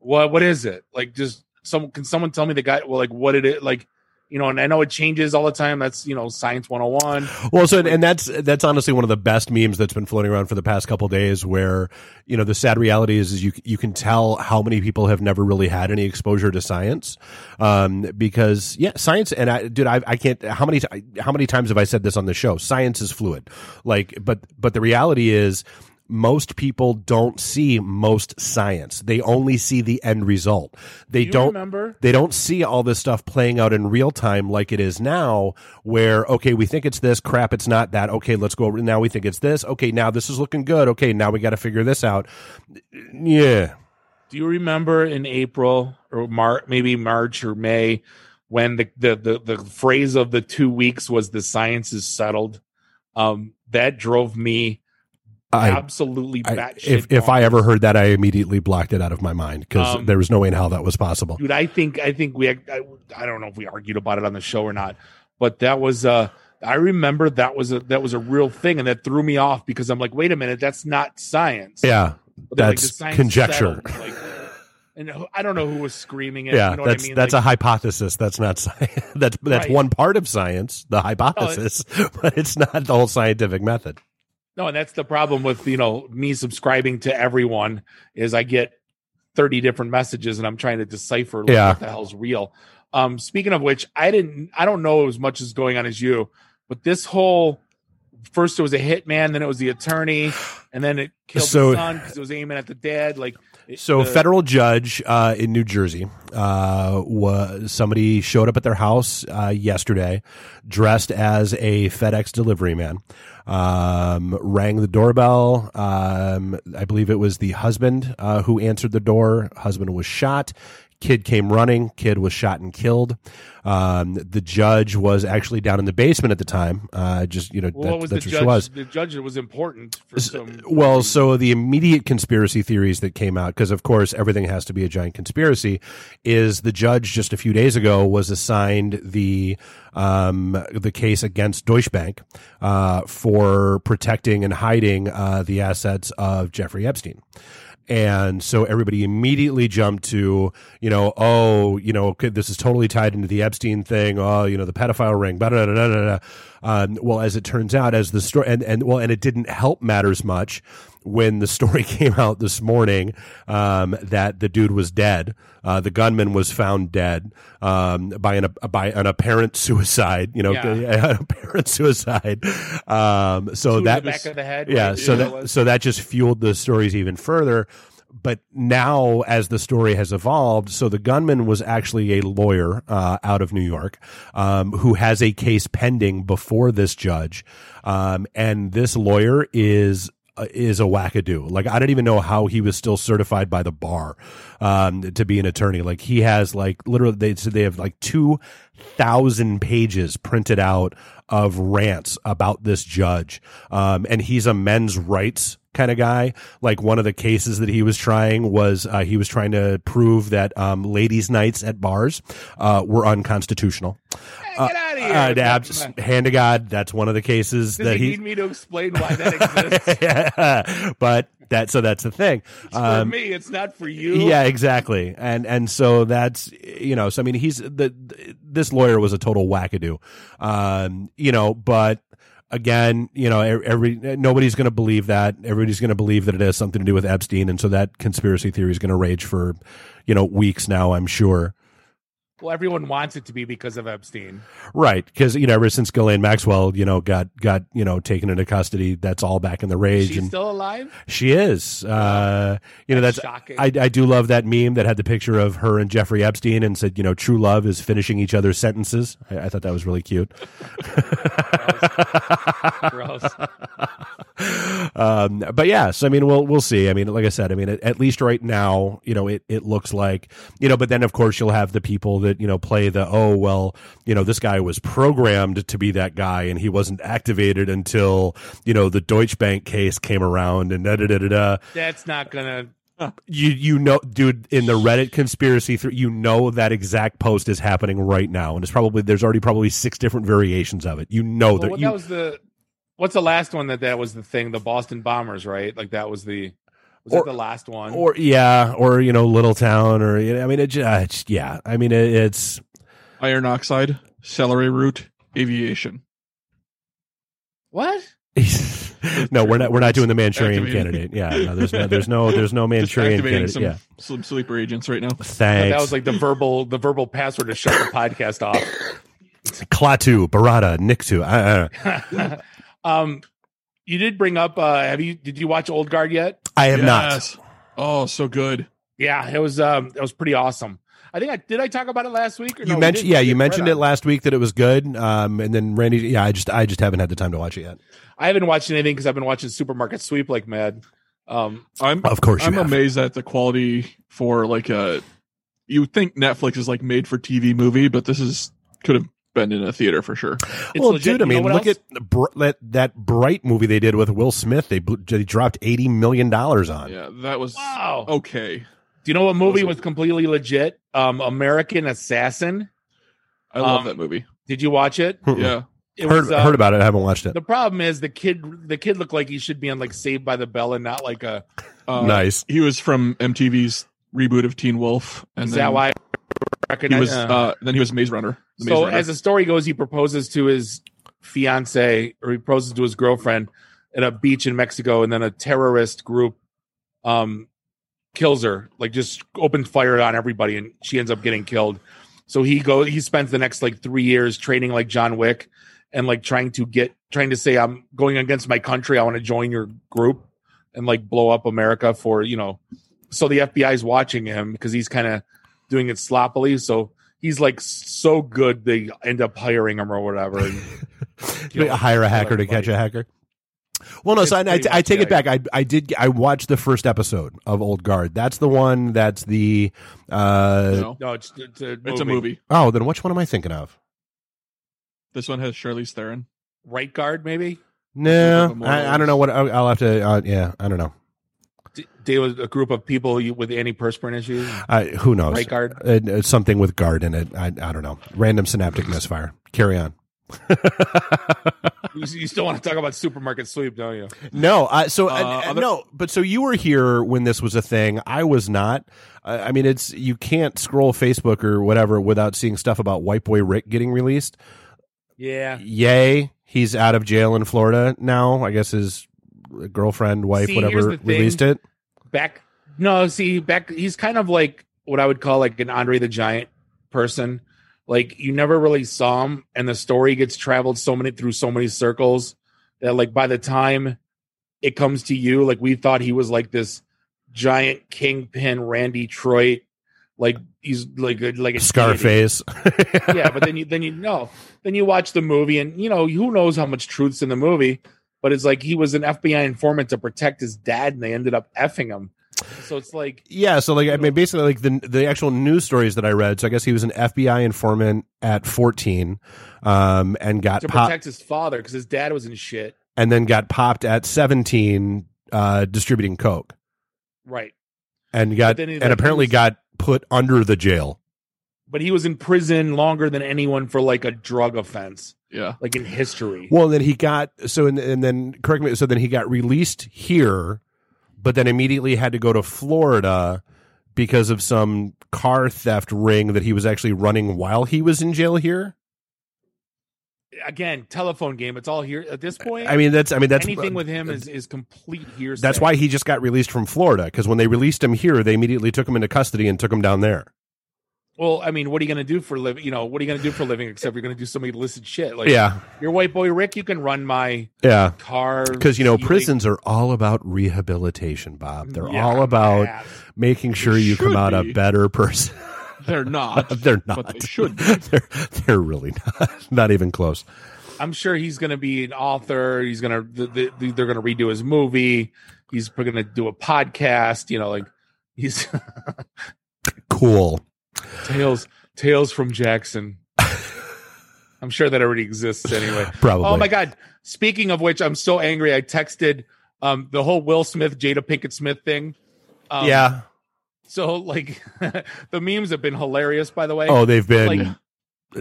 what is it? Like, just can someone tell me the guy, well, like, what it is? Like, you know, and I know it changes all the time. That's, you know, science 101. Well, so, and that's honestly one of the best memes that's been floating around for the past couple of days where, you know, the sad reality is you can tell how many people have never really had any exposure to science. Because yeah, science, and I can't, how many times have I said this on the show? Science is fluid. Like, but the reality is, most people don't see most science. They only see the end result. They don't see all this stuff playing out in real time like it is now where, okay, we think it's this, crap, it's not that. Okay, let's go. Now we think it's this. Okay, now this is looking good. Okay, now we got to figure this out. Yeah. Do you remember in April or March or May when the phrase of the 2 weeks was the science is settled? That drove me absolutely batshit. If I ever heard that, I immediately blocked it out of my mind because there was no way in hell that was possible. Dude, I think I don't know if we argued about it on the show or not, but that was I remember that was a real thing, and that threw me off because I'm like, wait a minute, that's not science. Yeah, that's like conjecture. And I don't know who was screaming it. Yeah, you know what I mean? That's like, a hypothesis. That's not science. That's right. One part of science, the hypothesis, but it's not the whole scientific method. No, and that's the problem with, you know, me subscribing to everyone is I get 30 different messages and I'm trying to decipher like, what the hell's real. Speaking of which, I don't know as much as going on as you, but this whole first it was a hitman, then it was the attorney, and then it killed the son because it was aiming at the dad. Like, so federal judge in New Jersey, somebody showed up at their house yesterday dressed as a FedEx delivery man, rang the doorbell. I believe it was the husband who answered the door. Husband was shot. Kid came running. Kid was shot and killed. The judge was actually down in the basement at the time. The judge was important for some. Well, so the immediate conspiracy theories that came out, because of course everything has to be a giant conspiracy, is the judge just a few days ago was assigned the case against Deutsche Bank for protecting and hiding the assets of Jeffrey Epstein. And so everybody immediately jumped to, you know, oh, you know, this is totally tied into the Epstein thing. Oh, you know, the pedophile ring. Blah, blah, blah, blah, blah. Well, as it turns out, as the story and it didn't help matters much when the story came out this morning that the dude was dead. The gunman was found dead by an apparent suicide. You know, an apparent suicide. So that was, back of the head. Yeah. Right? So that just fueled the stories even further. But now, as the story has evolved, so the gunman was actually a lawyer out of New York who has a case pending before this judge, and this lawyer is a wackadoo. Like, I don't even know how he was still certified by the bar to be an attorney. Like, he has like literally they have like 2,000 pages printed out of rants about this judge, and he's a men's rights kind of guy. Like, one of the cases that he was trying was he was trying to prove that ladies' nights at bars were unconstitutional. Get out of here! Hand to God, that's one of the cases. Does that he need me to explain why that exists? Yeah, but that's the thing. It's for me, it's not for you. Yeah, exactly. And so that's, you know. So I mean, this lawyer was a total wackadoo, you know, but. Again, you know, nobody's going to believe that. Everybody's going to believe that it has something to do with Epstein, and so that conspiracy theory is going to rage for, you know, weeks now, I'm sure. Well, everyone wants it to be because of Epstein, right? Because, you know, ever since Ghislaine Maxwell, you know, got you know, taken into custody, that's all back in the rage. She's still alive. She is. You know, that's shocking. I do love that meme that had the picture of her and Jeffrey Epstein and said, you know, true love is finishing each other's sentences. I thought that was really cute. Gross. But yeah, so I mean, we'll see. I mean, like I said, I mean, at least right now, you know, it looks like, you know, but then of course you'll have the people that, you know, play the, oh, well, you know, this guy was programmed to be that guy and he wasn't activated until, you know, the Deutsche Bank case came around and da da da da da. That's not gonna. You know, dude, in the Reddit conspiracy, you know that exact post is happening right now, and it's probably there's already 6 different variations of it. You know well, that was the. What's the last one that was the thing? The Boston bombers, right? Like that was the. Was it the last one? Or yeah, or you know, Little Town, or I mean, it just yeah. I mean, it's iron oxide, celery root, aviation. What? No, we're not doing the Manchurian Candidate. Yeah, no, there's no Manchurian Candidate. Some sleeper agents right now. Thanks. That was like the verbal password to shut the podcast off. Klaatu, Barada, Niktu. You did bring up. Did you watch Old Guard yet? I have not. Oh, so good. Yeah, it was pretty awesome. I think I talk about it last week. Or you no, mentioned, yeah, you mentioned it last week that it was good. And then Randy, yeah, I just haven't had the time to watch it yet. I haven't watched anything because I've been watching Supermarket Sweep like mad. I'm amazed at the quality for like a. You think Netflix is like made for TV movie, but this could have been in a theater for sure. It's well, legit, dude, I mean, look else? At that Bright movie they did with Will Smith. They dropped $80 million on. Yeah, that was wow. Okay. Do you know what movie was completely legit? American Assassin. I love that movie. Did you watch it? Yeah. Heard about it. I haven't watched it. The problem is the kid looked like he should be on like Saved by the Bell and not like a nice. He was from MTV's reboot of Teen Wolf. And is that why I recognize then he was Maze Runner. Maze Runner. As the story goes, he proposes to his fiance or he proposes to his girlfriend at a beach in Mexico, and then a terrorist group kills her, like just opens fire on everybody, and she ends up getting killed. So he spends the next like 3 years training like John Wick and like trying to say, I'm going against my country. I want to join your group and like blow up America for, you know, so the FBI is watching him because he's kind of doing it sloppily. So he's like so good. They end up hiring him or whatever. And, you know, hire a hacker to catch a hacker. Well, no, so I take it back. I watched the first episode of Old Guard. That's the one. That's the no, it's a movie. Oh, then which one am I thinking of? This one has Charlize Theron. Right Guard, maybe. No, I don't know what I'll have to. Yeah, I don't know. They was a group of people with antiperspirant issues. Who knows? Right Guard. It's something with guard in it. I don't know. Random synaptic misfire. Carry on. You still want to talk about Supermarket Sweep, don't you? So you were here when this was a thing. I was not. I mean, it's you can't scroll Facebook or whatever without seeing stuff about White Boy Rick getting released. Yeah. Yay. He's out of jail in Florida now. I guess his girlfriend, wife, whatever, released it. He's kind of like what I would call like an Andre the Giant person. Like you never really saw him, and the story gets traveled through so many circles that like by the time it comes to you, like we thought he was like this giant kingpin, Randy Troy, like he's like a Scarface. Yeah, but then you watch the movie, and you know who knows how much truth's in the movie, but it's like he was an FBI informant to protect his dad, and they ended up effing him. So it's like yeah, so like I mean basically like the actual news stories that I read. So I guess he was an FBI informant at 14, and got to protect his father because his dad was in shit, and then got popped at 17 distributing coke, right? And apparently got put under the jail. But he was in prison longer than anyone for like a drug offense. Yeah, like in history. Well, then he got then he got released here. But then immediately had to go to Florida because of some car theft ring that he was actually running while he was in jail here. Again, telephone game. It's all here at this point. I mean, that's anything with him is complete hearsay. That's why he just got released from Florida, because when they released him here, they immediately took him into custody and took him down there. Well, I mean, what are you going to do for living? You know, what are you going to do for a living except you're going to do some illicit shit? Like, yeah, you're White Boy Rick. You can run my car because you know prisons are all about rehabilitation, Bob. They're all about making sure you come out a better person. They're not. They're not. But they should be. They're really not. Not even close. I'm sure he's going to be an author. He's going to, they're going to redo his movie. He's going to do a podcast. You know, like he's cool. Tales from Jackson. I'm sure that already exists anyway. Probably. Oh my God. Speaking of which, I'm so angry. I texted the whole Will Smith, Jada Pinkett Smith thing. Yeah. So like the memes have been hilarious, by the way. Oh, they've been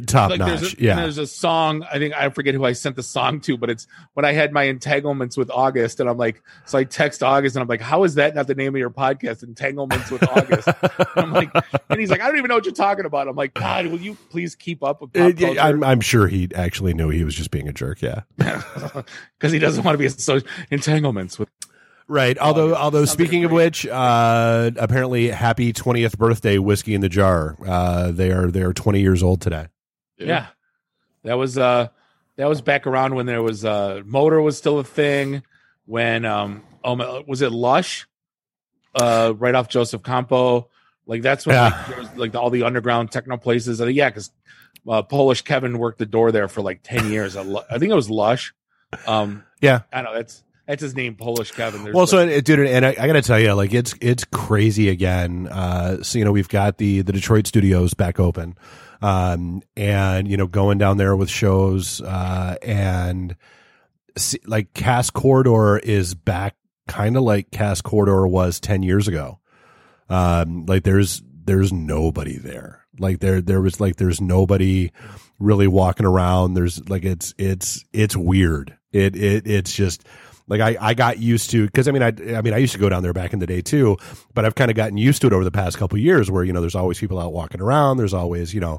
top notch. There's a song. I forget who I sent the song to, but it's when I had my entanglements with August, and I'm like, so I text August and I'm like, how is that not the name of your podcast? Entanglements with August. And he's like, I don't even know what you're talking about. I'm like, God, will you please keep up with pop culture? I'm sure he actually knew he was just being a jerk. Yeah. Cause he doesn't want to be associated entanglements with. Right. Although speaking of which, apparently happy 20th birthday, Whiskey in the Jar. They are 20 years old today. Yeah. That was back around when there was Motor was still a thing, when was it Lush? Right off Joseph Campo. Like that's when there was all the underground techno places. Cuz Polish Kevin worked the door there for 10 years. I think it was Lush. I know that's his name, Polish Kevin. I got to tell you, it's crazy again. So, we've got the Detroit studios back open, and, going down there with shows, and Cass Corridor is back kind of like Cass Corridor was 10 years ago. There's nobody there. There's nobody really walking around. It's weird. It's just, I got used to, because I used to go down there back in the day too, but I've kind of gotten used to it over the past couple of years where, there's always people out walking around. There's always, the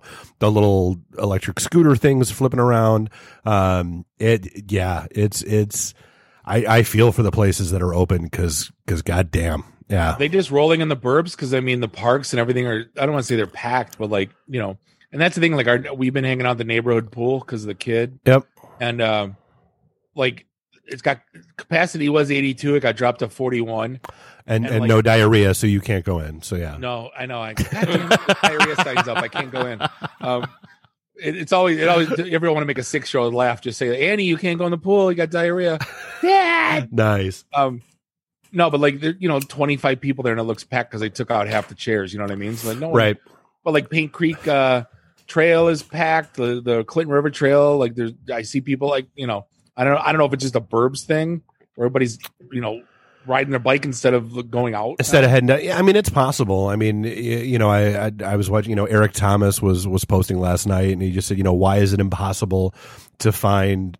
little electric scooter things flipping around. I feel for the places that are open because goddamn. Yeah. They just rolling in the burbs. Cause the parks and everything are, I don't want to say they're packed, but and that's the thing, we've been hanging out at the neighborhood pool cause of the kid. Yep. And, it's got capacity was 82. It got dropped to 41, and no diarrhea, so you can't go in. So yeah, no, I know. I diarrhea signs up. I can't go in. It's always. Everyone want to make a 6-year-old laugh. Just say, Annie, you can't go in the pool. You got diarrhea. Dad. Nice. No, but 25 people there, and it looks packed because they took out half the chairs. You know what I mean? So no one, right. But Paint Creek Trail is packed. The Clinton River Trail. There's. I see people I don't know if it's just a burbs thing where everybody's, riding their bike instead of going out. Instead of heading down. Yeah, it's possible. I was watching, Eric Thomas was posting last night, and he just said, why is it impossible to find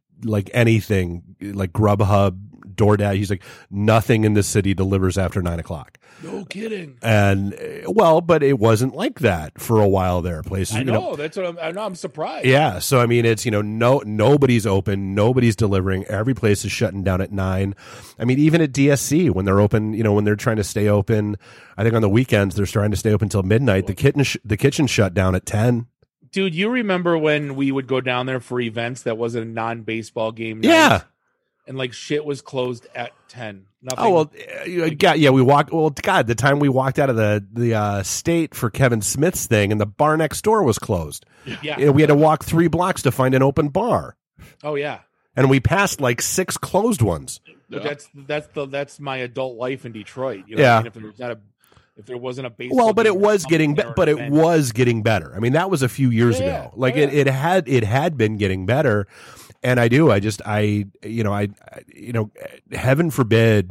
anything like Grubhub, DoorDash? He's like, nothing in this city delivers after 9 o'clock. No kidding. And but it wasn't like that for a while there. Places, I know, that's what I'm surprised. Yeah, so it's nobody's open, nobody's delivering. Every place is shutting down at 9. Even at DSC when they're open, when they're trying to stay open, I think on the weekends they're trying to stay open till midnight. Cool. The kitchen shut down at 10. Dude, you remember when we would go down there for events that wasn't a non-baseball game night? Yeah. And shit was closed at 10. Nothing. Oh, well, yeah, we walked. Well, God, the time we walked out of the state for Kevin Smith's thing, and the bar next door was closed. Yeah. We had to walk 3 blocks to find an open bar. Oh, yeah. And we passed 6 closed ones. That's my adult life in Detroit. Yeah. If there's not a. If there wasn't a baseball, well, but it was getting better. But it was getting better. That was a few years ago. It had been getting better, and heaven forbid,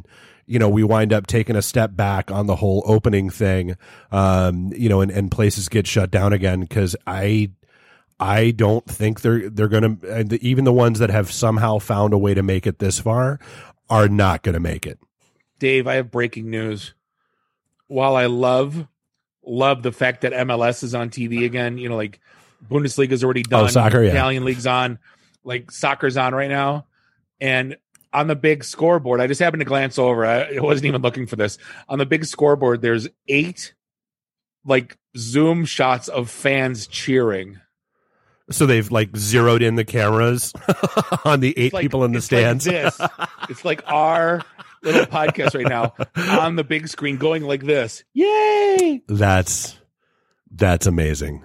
we wind up taking a step back on the whole opening thing, and places get shut down again because I don't think they're going to, even the ones that have somehow found a way to make it this far are not going to make it. Dave, I have breaking news. While I love the fact that MLS is on TV again, Bundesliga's already done. Oh, soccer, yeah. Italian league's on, soccer's on right now. And on the big scoreboard, I just happened to glance over. I wasn't even looking for this. On the big scoreboard, there's 8 Zoom shots of fans cheering. So they've zeroed in the cameras on the 8 people in the stands. It's our little podcast right now on the big screen going like this. Yay. That's amazing.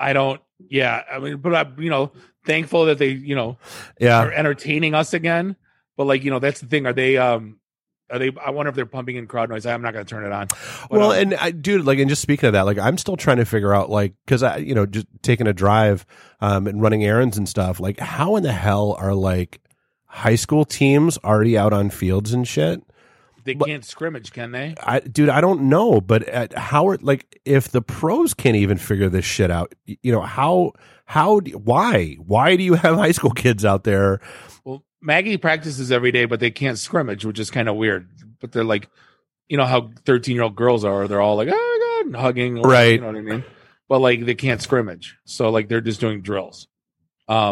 I don't Yeah, I mean, but I'm, you know, thankful that they, you know, are entertaining us again. But like, you know, that's the thing. Are they? Are they? I wonder if they're pumping in crowd noise. I'm not going to turn it on. But, well, and I, dude, like, and just speaking of that, like, I'm still trying to figure out, like, because I, you know, just taking a drive, and running errands and stuff. Like, how in the hell are like high school teams already out on fields and shit? They can't scrimmage, can they? Dude, I don't know. But at Howard, like, if the pros can't even figure this shit out, you know, why do you have high school kids out there? Well, Maggie practices every day, but they can't scrimmage, which is kind of weird. But they're like, you know how 13-year-old girls are. They're all like, oh my God, and hugging. Or, right. You know what I mean? But like, they can't scrimmage. So like, they're just doing drills. So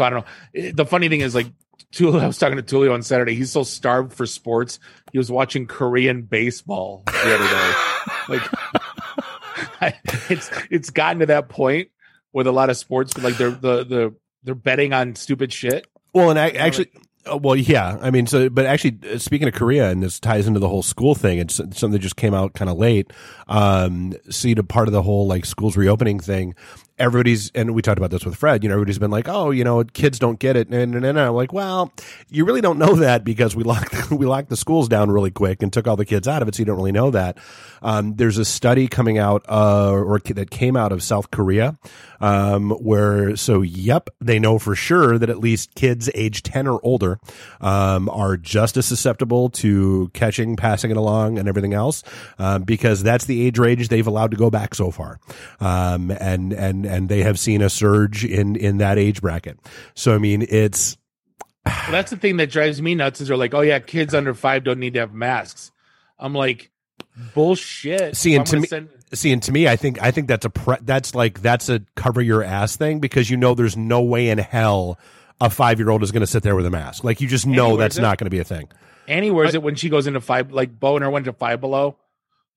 I don't know. The funny thing is, like, Tulio, I was talking to Tulio on Saturday. He's so starved for sports. He was watching Korean baseball the other day. Like, it's gotten to that point with a lot of sports, but like they're betting on stupid shit. Well, and I actually, well, yeah, I mean, so, but actually, speaking of Korea, and this ties into the whole school thing, it's something that just came out kind of late. So, you know, part of the whole like schools reopening thing, everybody's, and we talked about this with Fred, you know, everybody's been like, oh, you know, kids don't get it. And I'm like, well, you really don't know that because we locked the schools down really quick and took all the kids out of it. So you don't really know that. There's a study coming out, that came out of South Korea, they know for sure that at least kids age 10 or older, are just as susceptible to catching, passing it along, and everything else, because that's the age range they've allowed to go back so far, and they have seen a surge in that age bracket. So I mean, it's well, that's the thing that drives me nuts is they're like, oh yeah, kids under 5 don't need to have masks. I'm like, bullshit. See, and to me, I think that's a cover your ass thing, because you know there's no way in hell a 5-year-old is going to sit there with a mask. Like, you just know that's not going to be a thing. Annie wears it when she goes into Five, like Bo and her went to Five Below.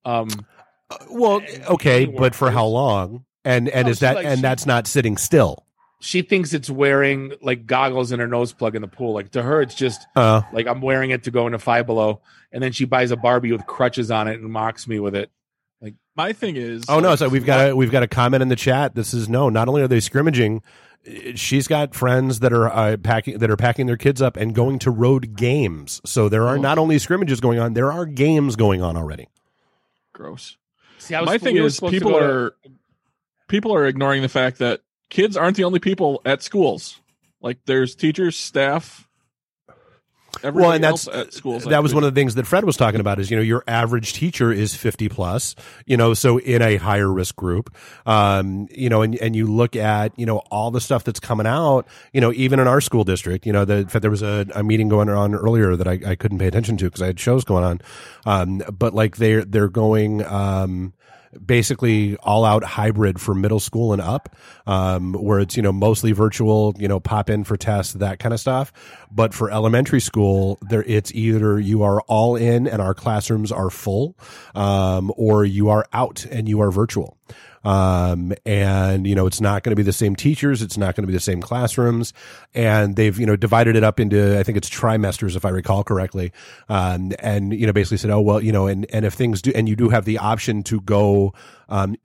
Well, okay, but for how long? And is that, and that's not sitting still. She thinks it's wearing like goggles and her nose plug in the pool. Like, to her, it's just like, I'm wearing it to go into Five Below. And then she buys a Barbie with crutches on it and mocks me with it. Like, my thing is, oh no, so we've got a comment in the chat. This is no. Not only are they scrimmaging, she's got friends that are packing their kids up and going to road games. So there are not only scrimmages going on, there are games going on already. Gross. See, my thing is, people are ignoring the fact that kids aren't the only people at schools. Like, there's teachers, staff, everything well, and that's, else at schools. That was one of the things that Fred was talking about is, you know, your average teacher is 50 plus, you know, so in a higher risk group, you know, and you look at, you know, all the stuff that's coming out, you know, even in our school district, you know, there was a meeting going on earlier that I couldn't pay attention to because I had shows going on. But like they're going, basically all out hybrid for middle school and up, where it's, you know, mostly virtual, you know, pop in for tests, that kind of stuff. But for elementary school there, it's either you are all in and our classrooms are full, or you are out and you are virtual. And you know, it's not going to be the same teachers. It's not going to be the same classrooms. And they've, you know, divided it up into, I think it's trimesters, if I recall correctly. And, you know, basically said, oh, well, you know, and if things do, and you do have the option to go,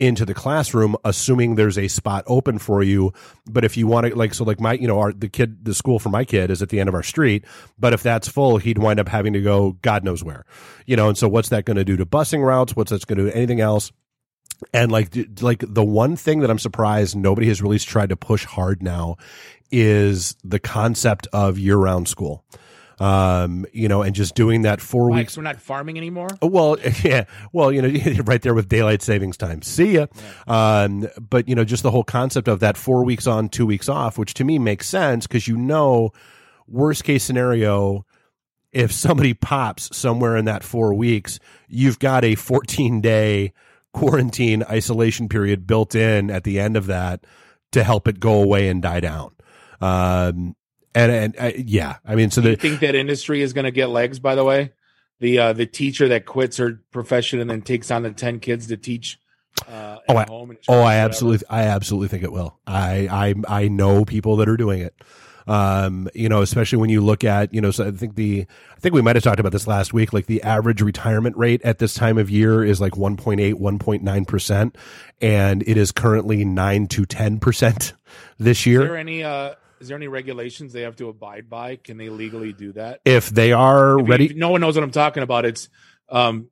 into the classroom, assuming there's a spot open for you. But if you want to, like, so like my, you know, the school for my kid is at the end of our street, but if that's full, he'd wind up having to go God knows where, you know, and so what's that going to do to busing routes? What's that's going to do to anything else? And like the one thing that I'm surprised nobody has really tried to push hard now is the concept of year-round school, you know, and just doing that 4 weeks. We're not farming anymore. Well, yeah, well, you know, right there with daylight savings time. See ya. Yeah. But you know, just the whole concept of that 4 weeks on, 2 weeks off, which to me makes sense because you know, worst case scenario. If somebody pops somewhere in that 4 weeks, you've got a 14-day quarantine isolation period built in at the end of that to help it go away and die down. Yeah, I mean, so do you think that industry is going to get legs, by the way, the teacher that quits her profession and then takes on the 10 kids to teach, home. I absolutely think it will. I know people that are doing it. You know, especially when you look at, you know, so I think we might have talked about this last week, like the average retirement rate at this time of year is like 1.8, 1.9%, and it is currently 9 to 10% this year. Is there any regulations they have to abide by? Can they legally do that? If they are ready. No one knows what I'm talking about. It's Dave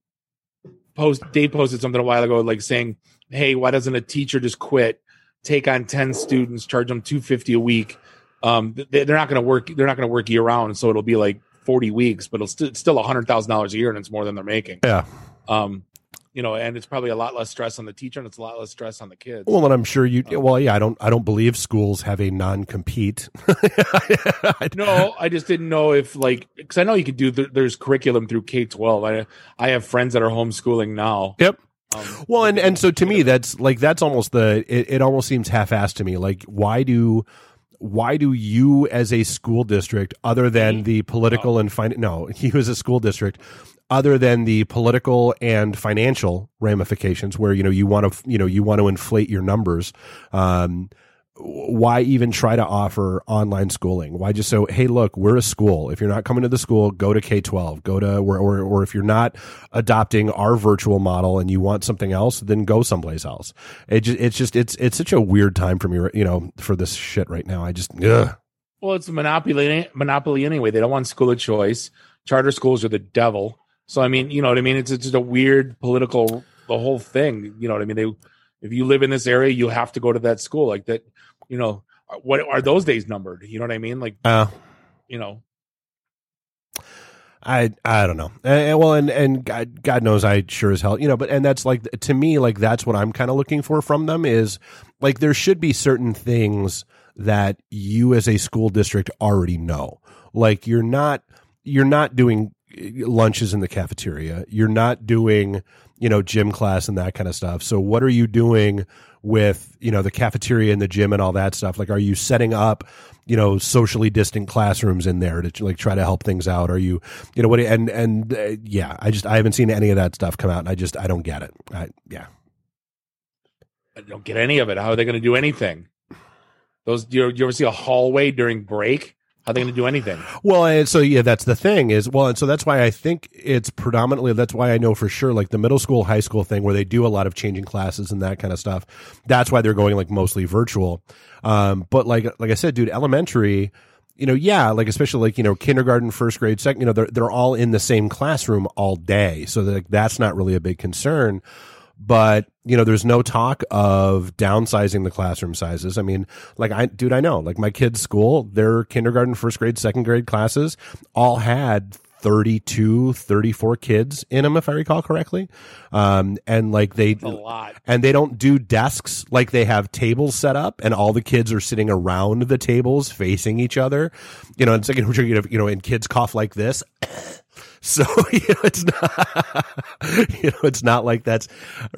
posted something a while ago, like saying, hey, why doesn't a teacher just quit, take on 10 students, charge them $250 a week? They're not going to work. They're not going to work year round. So it'll be like 40 weeks, but it's still $100,000 a year, and it's more than they're making. Yeah. You know, and it's probably a lot less stress on the teacher, and it's a lot less stress on the kids. Well, and I'm sure you. Well, yeah, I don't believe schools have a non-compete. No, I just didn't know if, like, because I know you could do. There's curriculum through K-12. I have friends that are homeschooling now. Yep. Well, and so to me, that's like almost it almost seems half-assed to me. Like, why do you as a school district, other than the political and you as a school district, other than the political and financial ramifications where, you know, you want to inflate your numbers, why even try to offer online schooling? Why just say, hey, look, we're a school. If you're not coming to the school, go to K-12, or if you're not adopting our virtual model and you want something else, then go someplace else. It's such a weird time for me, you know, for this shit right now. Ugh. Well, it's a monopoly anyway. They don't want school of choice. Charter schools are the devil. So, I mean, you know what I mean? It's just a weird political, the whole thing. You know what I mean? If you live in this area, you have to go to that school like that. You know, what are those days numbered? You know what I mean? Like, you know, I don't know. And God knows I sure as hell, you know, but, and that's like, to me, like, that's what I'm kind of looking for from them is like, there should be certain things that you as a school district already know. Like you're not doing lunches in the cafeteria. You're not doing, you know, gym class and that kind of stuff. So what are you doing with, you know, the cafeteria and the gym and all that stuff? Like, are you setting up, you know, socially distant classrooms in there to like try to help things out? Are you, you know, what? Yeah, I haven't seen any of that stuff come out, and I don't get it. I don't get any of it. How are they going to do anything? Do you ever see a hallway during break? How are they going to do anything? Well, and so, yeah, that's the thing is, well, and so that's why I think it's predominantly, that's why I know for sure, like the middle school, high school thing where they do a lot of changing classes and that kind of stuff. That's why they're going like mostly virtual. But like I said, dude, elementary, you know, yeah, like, especially like, you know, kindergarten, first grade, second, you know, they're all in the same classroom all day. So that's not really a big concern. But, you know, there's no talk of downsizing the classroom sizes. I mean, like, I know, like my kids' school, their kindergarten, first grade, second grade classes all had 32, 34 kids in them, if I recall correctly. And like that's a lot. And they don't do desks, like they have tables set up and all the kids are sitting around the tables facing each other, you know, and second, you know, and kids cough like this. So, you know, it's not like that's,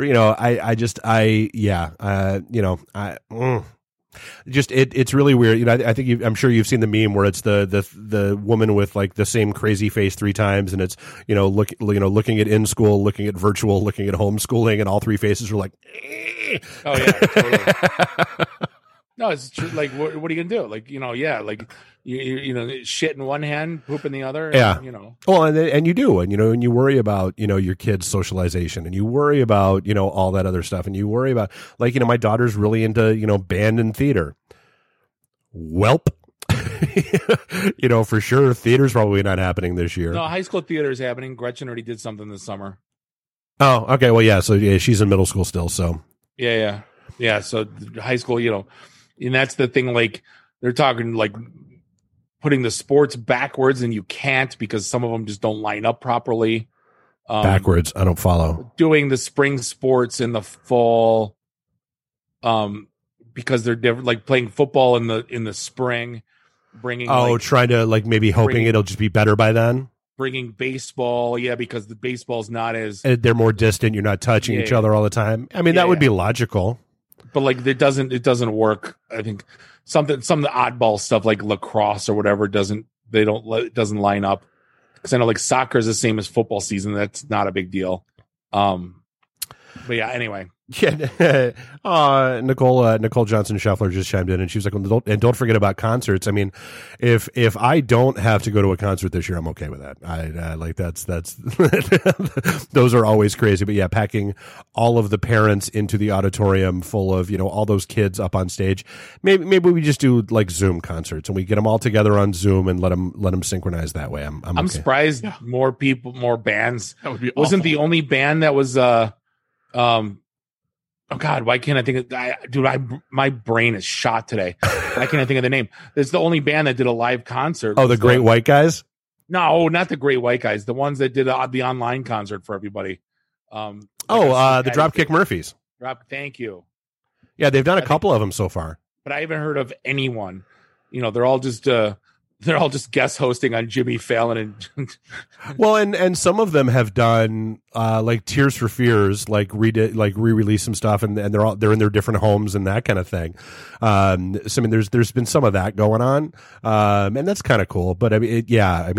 you know, it's really weird. You know, I think I'm sure you've seen the meme where it's the woman with like the same crazy face three times, and it's, you know, looking at in school, looking at virtual, looking at homeschooling, and all three faces are like, eh. Oh yeah, totally. No, it's true. Like, what are you gonna do? Like, you know, yeah, like you know, shit in one hand, poop in the other. And, yeah, you know. Well, and you do, and you know, and you worry about, you know, your kids' socialization, and you worry about, you know, all that other stuff, and you worry about, like, you know, my daughter's really into, you know, band and theater. Welp, you know, for sure, theater's probably not happening this year. No, high school theater is happening. Gretchen already did something this summer. Oh, okay. Well, yeah. So yeah, she's in middle school still. So yeah. So high school, you know. And that's the thing, like, they're talking, like, putting the sports backwards, and you can't because some of them just don't line up properly. Backwards? I don't follow. Doing the spring sports in the fall because they're different, like playing football in the spring, bringing... Oh, like, trying to, like, maybe hoping it'll just be better by then? Bringing baseball, yeah, because the baseball's not as... They're more distant, you're not touching each other all the time. I mean, that would be logical. But like it doesn't work. I think some of the oddball stuff like lacrosse or whatever doesn't line up, because I know like soccer is the same as football season. That's not a big deal. But yeah, anyway. Yeah. Nicole Johnson Scheffler just chimed in, and she was like, and don't forget about concerts. I mean, if I don't have to go to a concert this year, I'm okay with that. I like that's those are always crazy. But yeah, packing all of the parents into the auditorium full of, you know, all those kids up on stage. Maybe we just do like Zoom concerts and we get them all together on Zoom and let them synchronize that way. I'm okay. Surprised more people, more bands. That would be wasn't awful. The only band that was oh God! Why can't I think of my brain is shot today. Why can't I think of the name? It's the only band that did a live concert. Oh, the Great White Guys? No, not the Great White Guys. The ones that did the online concert for everybody. The Dropkick Murphys. Thank you. Yeah, they've done a couple of them so far, but I haven't heard of anyone. You know, they're all just guest hosting on Jimmy Fallon and well, and some of them have done like Tears for Fears, re-release some stuff, and they're in their different homes and that kind of thing. So I mean, there's been some of that going on, and that's kind of cool. But I mean, we don't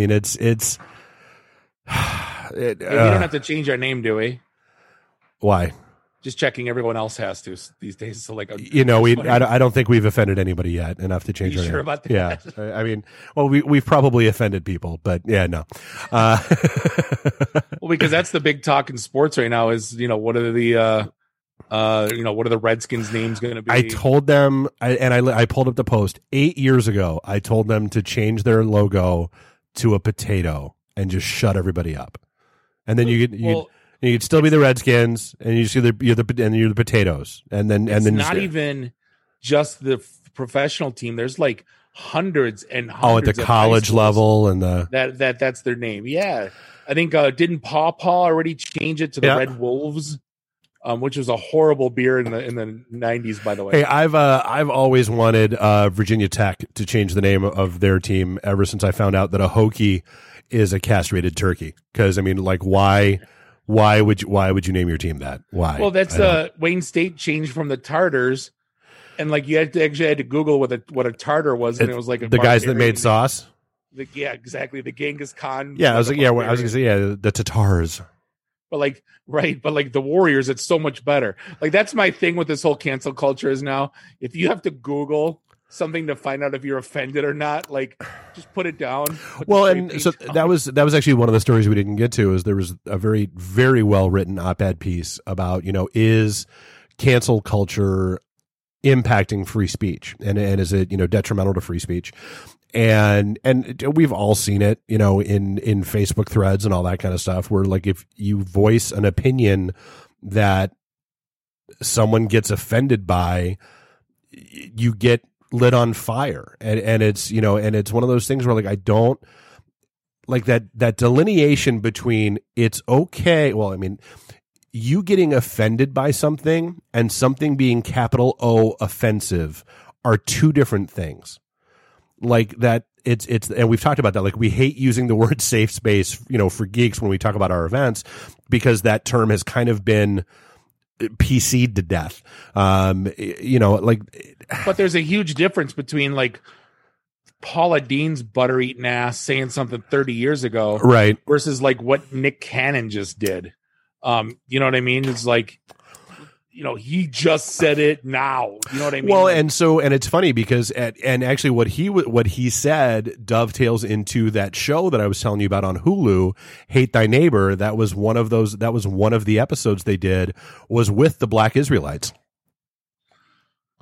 have to change our name, do we? Why? Just checking. Everyone else has to these days. So like, I don't think we've offended anybody yet enough to change. Are you sure about that? Yeah. I mean, well, we've probably offended people, but yeah, no. Well, because that's the big talk in sports right now is, you know, what are the Redskins' names going to be? I told them, I pulled up the post 8 years ago. I told them to change their logo to a potato and just shut everybody up. And then you could still be the Redskins, and you're the potatoes, and then it's not even just the professional team. There's like hundreds and hundreds. Oh, at the college level, and that's their name. Yeah, I think didn't Paw Paw already change it to the Red Wolves? Which was a horrible beer in the 90s, by the way. Hey, I've always wanted Virginia Tech to change the name of their team ever since I found out that a Hokie is a castrated turkey. Because I mean, like, why? Why would you name your team that? Why? Well, that's Wayne State changed from the Tartars, and like you had to Google what a Tartar was, and it was like the guys that made sauce. Yeah, exactly. The Genghis Khan. Yeah, I was gonna say the Tatars. But like, right? But like the Warriors, it's so much better. Like that's my thing with this whole cancel culture is now if you have to Google something to find out if you're offended or not, like just put it down. Well, and so that was actually one of the stories we didn't get to is there was a very, very well written op-ed piece about, you know, is cancel culture impacting free speech and is it, you know, detrimental to free speech? And we've all seen it, you know, in Facebook threads and all that kind of stuff where like if you voice an opinion that someone gets offended by, you get lit on fire. And it's, you know, and it's one of those things where like, I don't like that delineation between it's okay. Well, I mean, you getting offended by something and something being capital O offensive are two different things like that. It's and we've talked about that. Like we hate using the word safe space, you know, for geeks when we talk about our events, because that term has kind of been PC'd to death. You know, like, but there's a huge difference between like Paula Dean's butter eating ass saying something 30 years ago, right? Versus like what Nick Cannon just did. You know what I mean? It's like, you know, he just said it now. You know what I mean? Well, and so, and it's funny because and actually what he said dovetails into that show that I was telling you about on Hulu, Hate Thy Neighbor. That was one of those. That was one of the episodes they did was with the Black Israelites.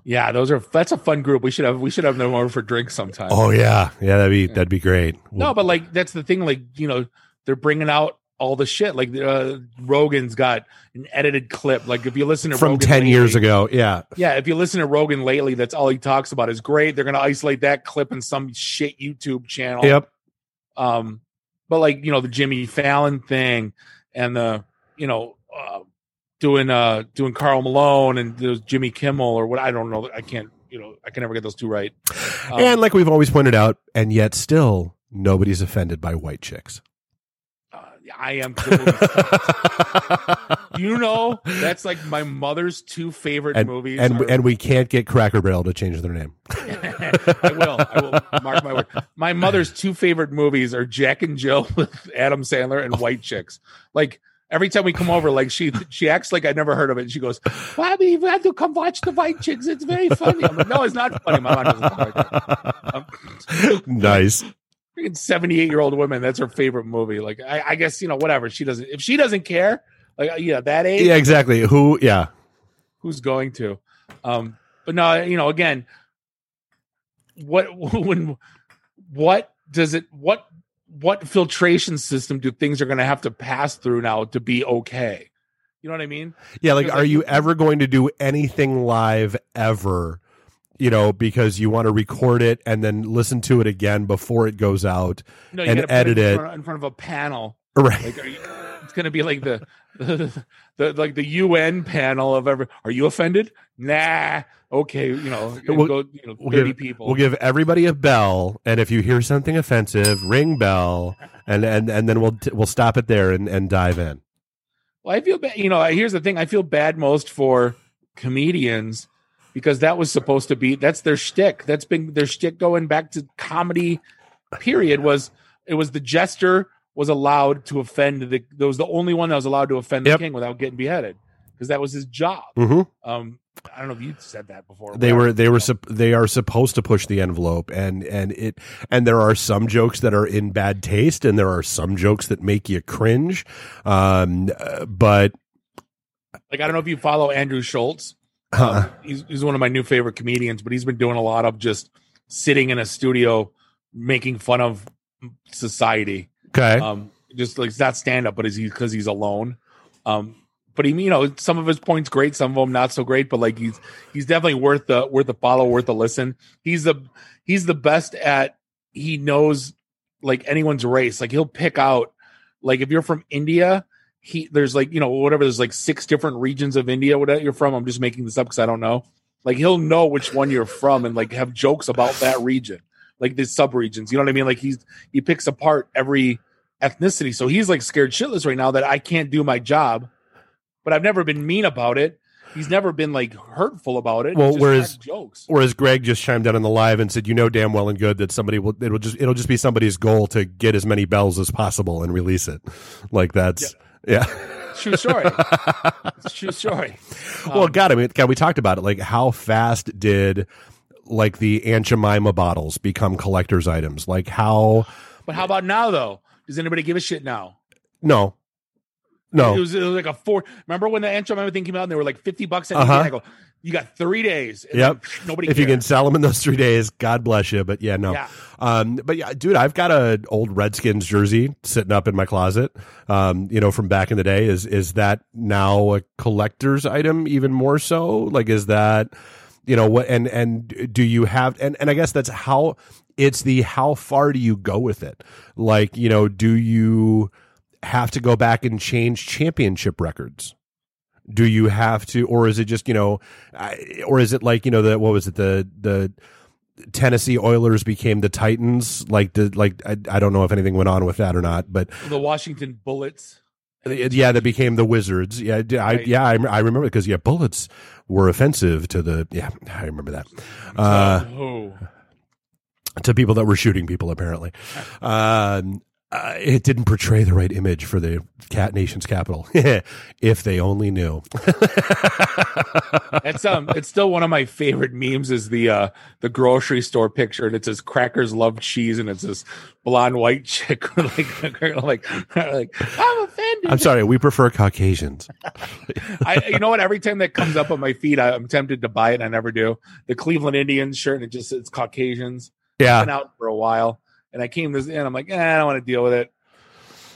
Yeah, that's a fun group. We should have them over for drinks sometime. Oh yeah, yeah, that'd be great. No, but like that's the thing. Like you know, they're bringing out all the shit. Like Rogan's got an edited clip. Like if you listen to Rogan from 10 years ago, yeah. If you listen to Rogan lately, that's all he talks about is great. They're gonna isolate that clip in some shit YouTube channel. Yep. But like you know the Jimmy Fallon thing and the you know doing Carl Malone and Jimmy Kimmel or what I don't know. I can't you know I can never get those two right. And like we've always pointed out, and yet still nobody's offended by white chicks. I am cool. You know that's like my mother's two favorite movies and we can't get Cracker Barrel to change their name. I will mark my word. My mother's two favorite movies are Jack and Jill with Adam Sandler and white chicks. Like Every time we come over, like she acts like I never heard of it. And she goes, Bobby, you have to come watch the White Chicks. It's very funny. I'm like, no, it's not funny. My mom doesn't like that. Nice. 78-year-old woman. That's her favorite movie. Like, I guess, you know, whatever. She doesn't, if she doesn't care, like, you know, that age. Yeah, exactly. Who, yeah. Who's going to? But no, you know, again, what filtration system do things are going to have to pass through now to be okay? You know what I mean? Yeah. Like, are you ever going to do anything live ever, you know, because you want to record it and then listen to it again before it goes out and edit it in front of a panel, right? Like, it's going to be like the UN panel of every, are you offended? Nah. Okay. You know, we'll 30 people. We'll give everybody a bell. And if you hear something offensive, ring bell. And then we'll stop it there and dive in. Well, I feel bad. You know, here's the thing. I feel bad most for comedians because that was supposed to be, that's their shtick. That's been their shtick going back to comedy period was the jester was allowed to offend that was the only one that was allowed to offend the king without getting beheaded because that was his job. Mm-hmm. I don't know if you said that before. They are supposed to push the envelope and there are some jokes that are in bad taste and there are some jokes that make you cringe. But like, I don't know if you follow Andrew Schultz. He's one of my new favorite comedians, but he's been doing a lot of just sitting in a studio, making fun of society. Okay. Just like, it's not stand up, but because he's alone. But he, you know, some of his points great, some of them not so great. But like, he's definitely worth a follow, worth a listen. He's the best at, he knows like anyone's race. Like he'll pick out, like if you're from India, there's like, you know, whatever, there's like 6 different regions of India. Whatever you're from, I'm just making this up because I don't know. Like he'll know which one you're from and like have jokes about that region, like the subregions. You know what I mean? Like he picks apart every ethnicity. So he's like scared shitless right now that I can't do my job. But I've never been mean about it. He's never been like hurtful about it. Well, just whereas Greg just chimed in on the live and said, you know, damn well and good that somebody will. It'll just be somebody's goal to get as many bells as possible and release it. Like that's yeah. True story. It's true story. Well, God, I mean, God, we talked about it. Like, how fast did like the Aunt Jemima bottles become collector's items? Like how? But how about now though? Does anybody give a shit now? No. No, it was like a 4. Remember when the Aunt Jemima thing came out and they were like $50? And I go, you got 3 days. And yep. Like, nobody. If cares. You can sell them in those 3 days, God bless you. But yeah, no. Yeah. But yeah, dude, I've got an old Redskins jersey sitting up in my closet. You know, from back in the day, is that now a collector's item even more so? Like, is that, you know, what? And do you have? And I guess that's how it's the how far do you go with it? Like, you know, do you have to go back and change championship records? Do you have to, or is it just, you know, or is it like, you know, the, what was it? The Tennessee Oilers became the Titans. Like, I don't know if anything went on with that or not, but the Washington Bullets. Yeah. That became the Wizards. Yeah. I remember because bullets were offensive to I remember that. To people that were shooting people apparently. It didn't portray the right image for the Cat Nation's capital. If they only knew. It's still one of my favorite memes is the grocery store picture, and it says "Crackers love cheese," and it's this blonde white chick like I'm offended. I'm sorry, we prefer Caucasians. You know what? Every time that comes up on my feed, I'm tempted to buy it, and I never do. The Cleveland Indians shirt, and it just says Caucasians. Yeah, it's been out for a while. And I came this in, I'm like, I don't want to deal with it.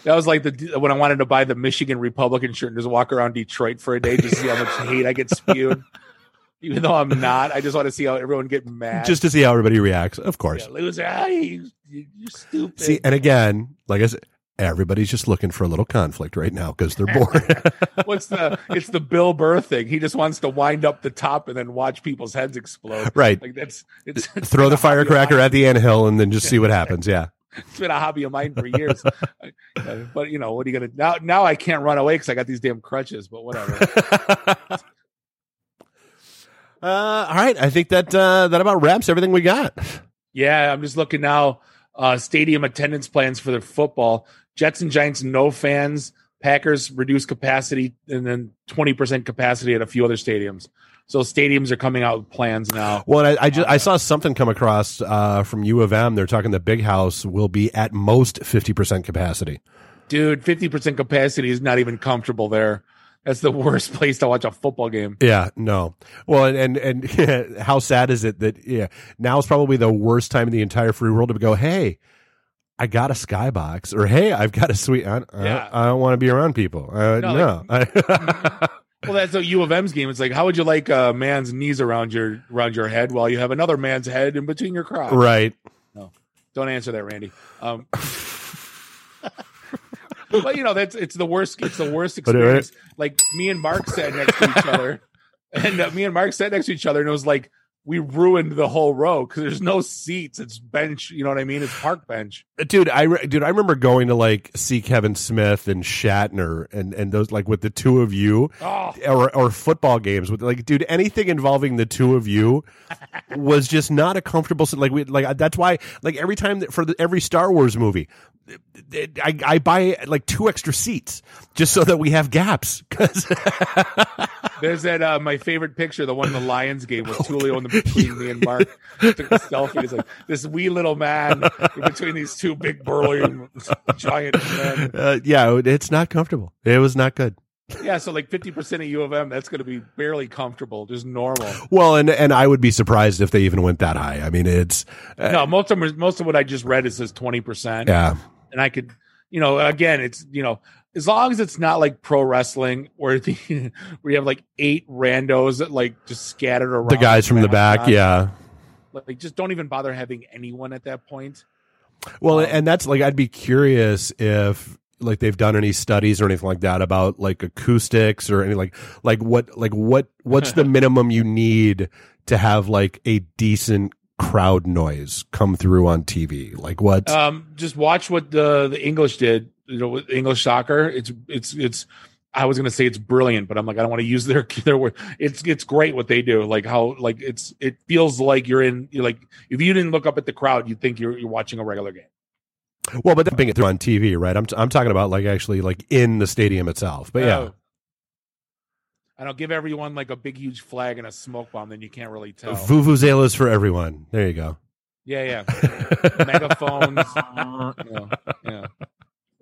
That was like when I wanted to buy the Michigan Republican shirt and just walk around Detroit for a day to see how much hate I get spewed. Even though I'm not, I just want to see how everyone get mad. Just to see how everybody reacts, of course. Yeah, loser, you're stupid. See, and again, like I said, everybody's just looking for a little conflict right now because they're bored. It's the Bill Burr thing. He just wants to wind up the top and then watch people's heads explode. Right. Like it's throw the firecracker at the anthill and then just see what happens. Yeah. It's been a hobby of mine for years. But you know, what are you gonna now I can't run away because I got these damn crutches, but whatever. All right. I think that about wraps everything we got. Yeah, I'm just looking now. Stadium attendance plans for their football. Jets and Giants, no fans. Packers reduced capacity and then 20% capacity at a few other stadiums. So stadiums are coming out with plans now. Well, I saw something come across from U of M. They're talking the Big House will be at most 50% capacity. Dude, 50% capacity is not even comfortable there. That's the worst place to watch a football game. Yeah, no. Well, and how sad is it that now is probably the worst time in the entire free world to go, hey, I got a skybox, or hey, I've got a suite. I don't want to be around people. No. Well, that's a U of M's game. It's like, how would you like a man's knees around your head while you have another man's head in between your crotch? Right. No, don't answer that, Randy. But it's the worst. It's the worst experience. Like me and Mark sat next to each other, and it was like we ruined the whole row because there's no seats. It's bench. You know what I mean? It's park bench. Dude, I remember going to like see Kevin Smith and Shatner and those like with the two of you or football games with like, dude, anything involving the two of you was just not a comfortable. That's why like every time every Star Wars movie, I buy like two extra seats just so that we have gaps. There's that my favorite picture, the one in the Lions game with Tulio in the between me and Mark. Took a selfie. It's like this wee little man between these two big burly giant men. It's not comfortable. It was not good. Yeah, so like 50% of U of M, that's going to be barely comfortable, just normal. Well, and I would be surprised if they even went that high. I mean, it's no, most of what I just read is says 20%. Yeah, and I could, again, it's as long as it's not like pro wrestling where you have like eight randos that like just scattered around. The guys from the back, yeah. Like just don't even bother having anyone at that point. Well, and that's like I'd be curious if. Like they've done any studies or anything like that about like acoustics or any what's the minimum you need to have like a decent crowd noise come through on TV? Like what? Just watch what the English did. With English soccer. It's. I was gonna say it's brilliant, but I'm like I don't want to use their word. It's great what they do. Like how like it feels like you're like if you didn't look up at the crowd, you'd think you're watching a regular game. Well, but that being through on TV, right? I'm talking about like actually like in the stadium itself. But yeah, I don't give everyone like a big huge flag and a smoke bomb, then you can't really tell. Vuvuzelas for everyone. There you go. Yeah. Megaphones. Yeah.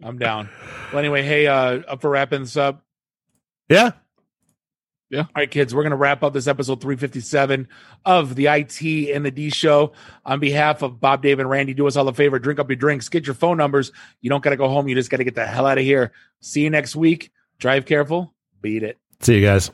I'm down. Well, anyway, hey, up for wrapping this up. Yeah. All right, kids, we're going to wrap up this episode 357 of the IT in the D show. On behalf of Bob, Dave, and Randy, do us all a favor. Drink up your drinks. Get your phone numbers. You don't got to go home. You just got to get the hell out of here. See you next week. Drive careful. Beat it. See you guys.